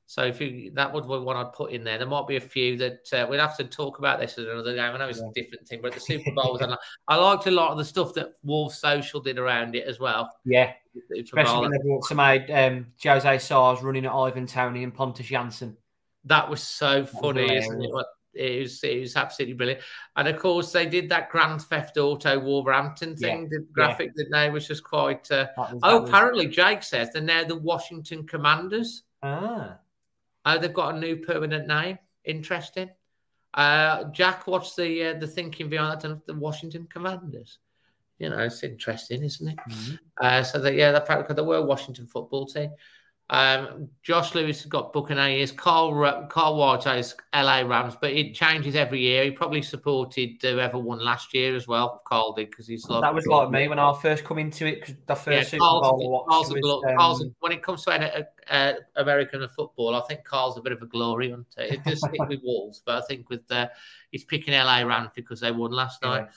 So that would be one I'd put in there. There might be a few that we'd have to talk about this in another game. I know it's a different thing, but the Super Bowl was... I liked a lot of the stuff that Wolves Social did around it as well. Yeah. Especially when they brought some Jose Sarr running at Ivan Toney and Pontus Jansson. That was so funny, isn't it? It was absolutely brilliant. And, of course, they did that Grand Theft Auto Wolverhampton thing, the graphic that now was just quite... apparently Jake says they're now the Washington Commanders. Ah. Oh, they've got a new permanent name. Interesting. Jack, what's the thinking behind that? The Washington Commanders. You know, it's interesting, isn't it? So that they were a Washington Football Team. Josh Lewis has got Buccaneers. Carl White's LA Rams, but it changes every year. He probably supported whoever won last year as well. Carl did, because he's like... That was like me when I first come into it, because the first Super Bowl Carl's, when it comes to American football, I think Carl's a bit of a glory hunter. It does stick with Wolves, but I think he's picking LA Rams because they won last night.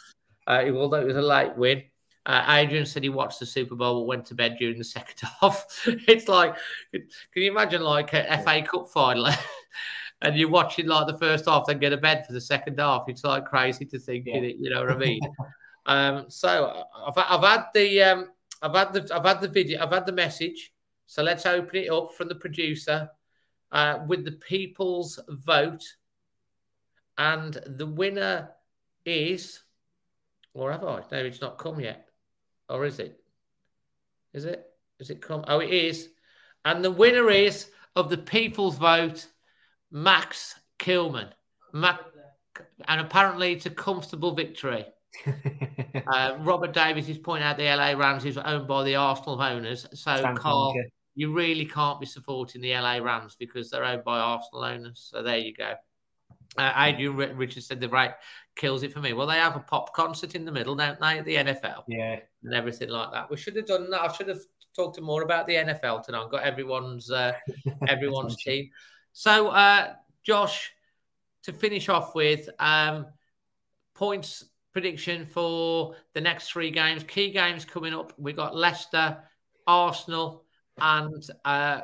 Although it was a late win. Adrian said he watched the Super Bowl but went to bed during the second half. It's like, can you imagine like an FA Cup final and you're watching like the first half, then go to bed for the second half? It's like crazy to think, you know what I mean? So I've had the message. So let's open it up from the producer with the people's vote, and the winner is, or have I? No, it's not come yet, or is it? Is it? Is it come? Oh, it is, and the winner is of the people's vote, Max Kilman, and apparently it's a comfortable victory. Robert Davies is pointing out the LA Rams is owned by the Arsenal owners, so Carl, you really can't be supporting the LA Rams because they're owned by Arsenal owners. So there you go. Adrian Richards said the right kills it for me. Well, they have a pop concert in the middle, don't they? The NFL, and everything like that. We should have done that. I should have talked more about the NFL tonight. I've got everyone's team. So, Josh, to finish off with points. Prediction for the next three games. Key games coming up. We've got Leicester, Arsenal and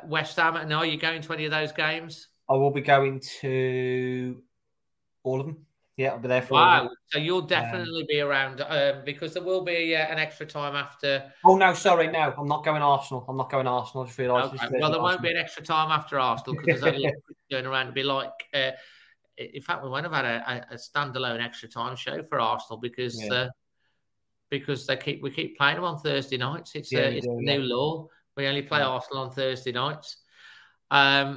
West Ham. And are you going to any of those games? I will be going to all of them. Yeah, I'll be there for all of them. So you'll definitely be around because there will be an extra time after... Oh, no, sorry, no. I'm not going Arsenal. I just realised... Okay. Well, there won't be an extra time after Arsenal because there's only going around. It'll be like... in fact, we won't have had a standalone extra time show for Arsenal because we keep playing them on Thursday nights. It's a new law. We only play Arsenal on Thursday nights. So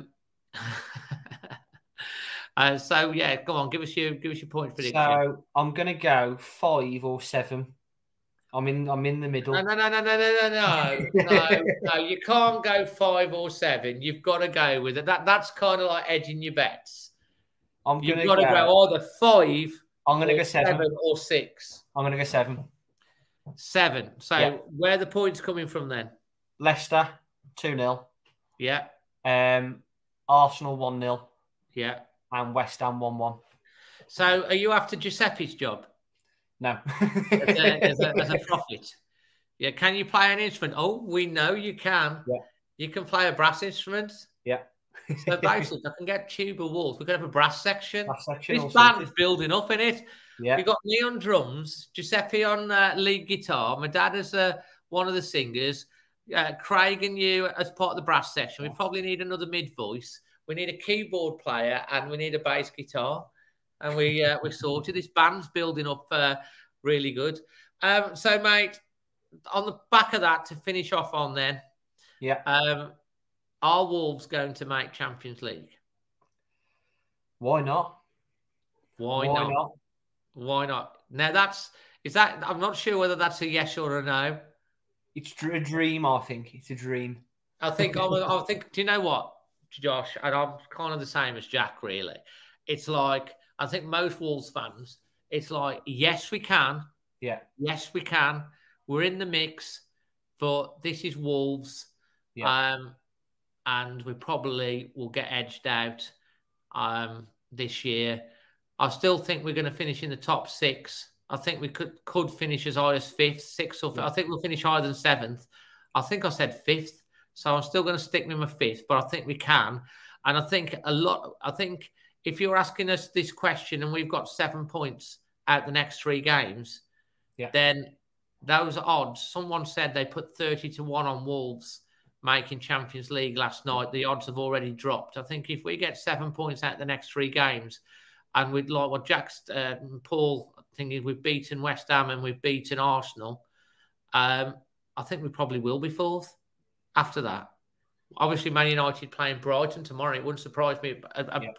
yeah, go on, give us your point prediction. So I'm gonna go 5 or 7. I'm in the middle. No. You can't go 5 or 7. You've got to go with it. That's kind of like edging your bets. You've got to go either 5. I'm going to go 7 or 6. I'm going to go 7. 7. So where are the points coming from then? Leicester 2-0. Yeah. Arsenal 1-0. Yeah. And West Ham 1-1. So are you after Giuseppe's job? No. as a prophet. Yeah. Can you play an instrument? Oh, we know you can. Yeah. You can play a brass instrument. Yeah. So basically, I can get tuba walls. We could have a brass section. This band is building up in it. Yeah. We've got me on drums, Giuseppe on lead guitar. My dad is one of the singers. Craig and you as part of the brass section. We probably need another mid voice. We need a keyboard player and we need a bass guitar. And we're sorted. This band's building up really good. So, mate, on the back of that to finish off on then. Yeah. Are Wolves going to make Champions League? Why not? Why not? Now I'm not sure whether that's a yes or a no. It's a dream, I think. It's a dream. I think. Do you know what, Josh? And I'm kind of the same as Jack, really. It's like I think most Wolves fans. It's like yes, we can. Yeah. Yes, we can. We're in the mix, but this is Wolves. Yeah. And we probably will get edged out this year. I still think we're going to finish in the top 6. I think we could finish as high as 5th, 6th, or 5th. Yeah. I think we'll finish higher than 7th. I think I said 5th, so I'm still going to stick with my 5th. But I think we can, and I think if you're asking us this question and we've got 7 points out the next 3 games, then those odds. Someone said they put 30 to 1 on Wolves making Champions League last night. The odds have already dropped. I think if we get 7 points out the next 3 games, and we'd like what Jack's Paul thinking, we've beaten West Ham and we've beaten Arsenal, I think we probably will be 4th after that. Obviously, Man United playing Brighton tomorrow. It wouldn't surprise me.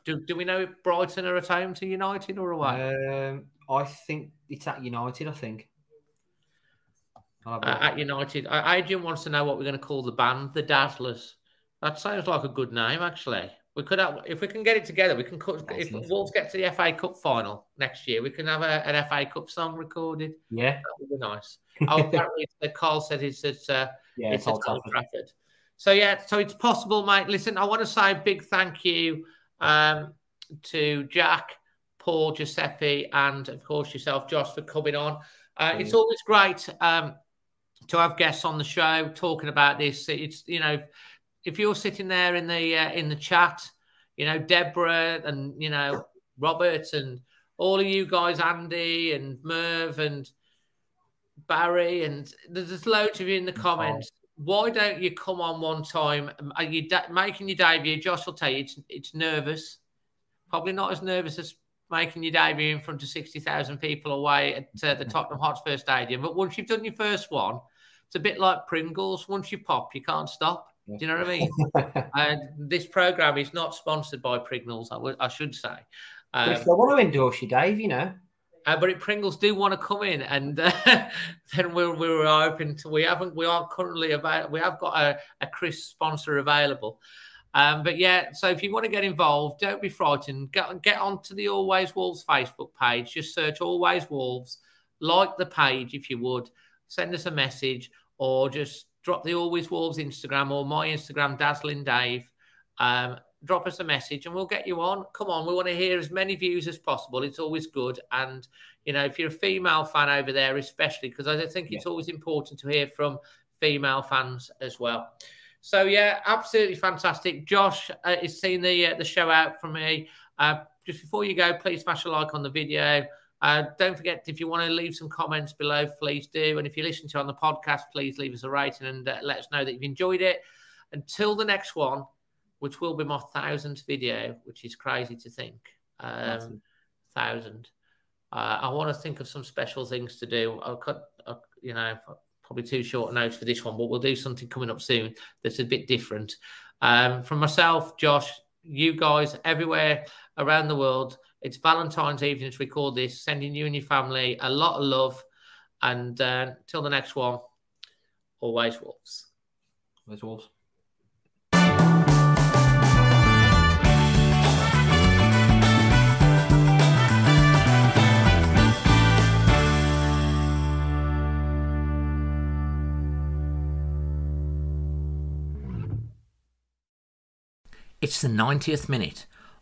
Do we know if Brighton are at home to United or away? I think it's at United, I think. At United. Adrian wants to know what we're going to call the band, the Dazzlers. That sounds like a good name, actually. We could have, if we can get it together, we can cut. If Wolves get to the FA Cup final next year, we can have an FA Cup song recorded. Yeah, that would be nice. Oh, apparently, Carl said it's at Old Trafford. So yeah, so it's possible, mate. Listen, I want to say a big thank you to Jack, Paul, Giuseppe, and of course yourself, Josh, for coming on. It's always great. to have guests on the show talking about this. It's, you know, if you're sitting there in the chat, you know, Deborah and, you know, Robert and all of you guys, Andy and Merv and Barry, and there's loads of you in the comments. Why don't you come on one time? Are you making your debut? Josh will tell you it's nervous. Probably not as nervous as making your debut in front of 60,000 people away at the Tottenham Hotspur Stadium. But once you've done your first one, it's a bit like Pringles. Once you pop, you can't stop. Do you know what I mean? This programme is not sponsored by Pringles, I should say. If they want to endorse you, Dave, you know. But if Pringles do want to come in, and then we're open to, we are currently available. We have got a Chris sponsor available. But yeah, so if you want to get involved, don't be frightened. Get onto the Always Wolves Facebook page. Just search Always Wolves. Like the page if you would. Send us a message, or just drop the Always Wolves Instagram or my Instagram, Dazzling Dave. Drop us a message and we'll get you on. Come on, we want to hear as many views as possible. It's always good. And, you know, if you're a female fan over there, especially, because I think it's always important to hear from female fans as well. So, yeah, absolutely fantastic. Josh is seeing the show out from me. Just before you go, please smash a like on the video. Don't forget, if you want to leave some comments below, please do. And if you listen to on the podcast, please leave us a rating and let us know that you've enjoyed it. Until the next one, which will be my 1,000th video, which is crazy to think. 1,000. I want to think of some special things to do. You know, probably too short a note for this one, but we'll do something coming up soon that's a bit different. From myself, Josh, you guys everywhere around the world, it's Valentine's evening to record this. Sending you and your family a lot of love. And till the next one, always Wolves. Always Wolves. It's the 90th minute.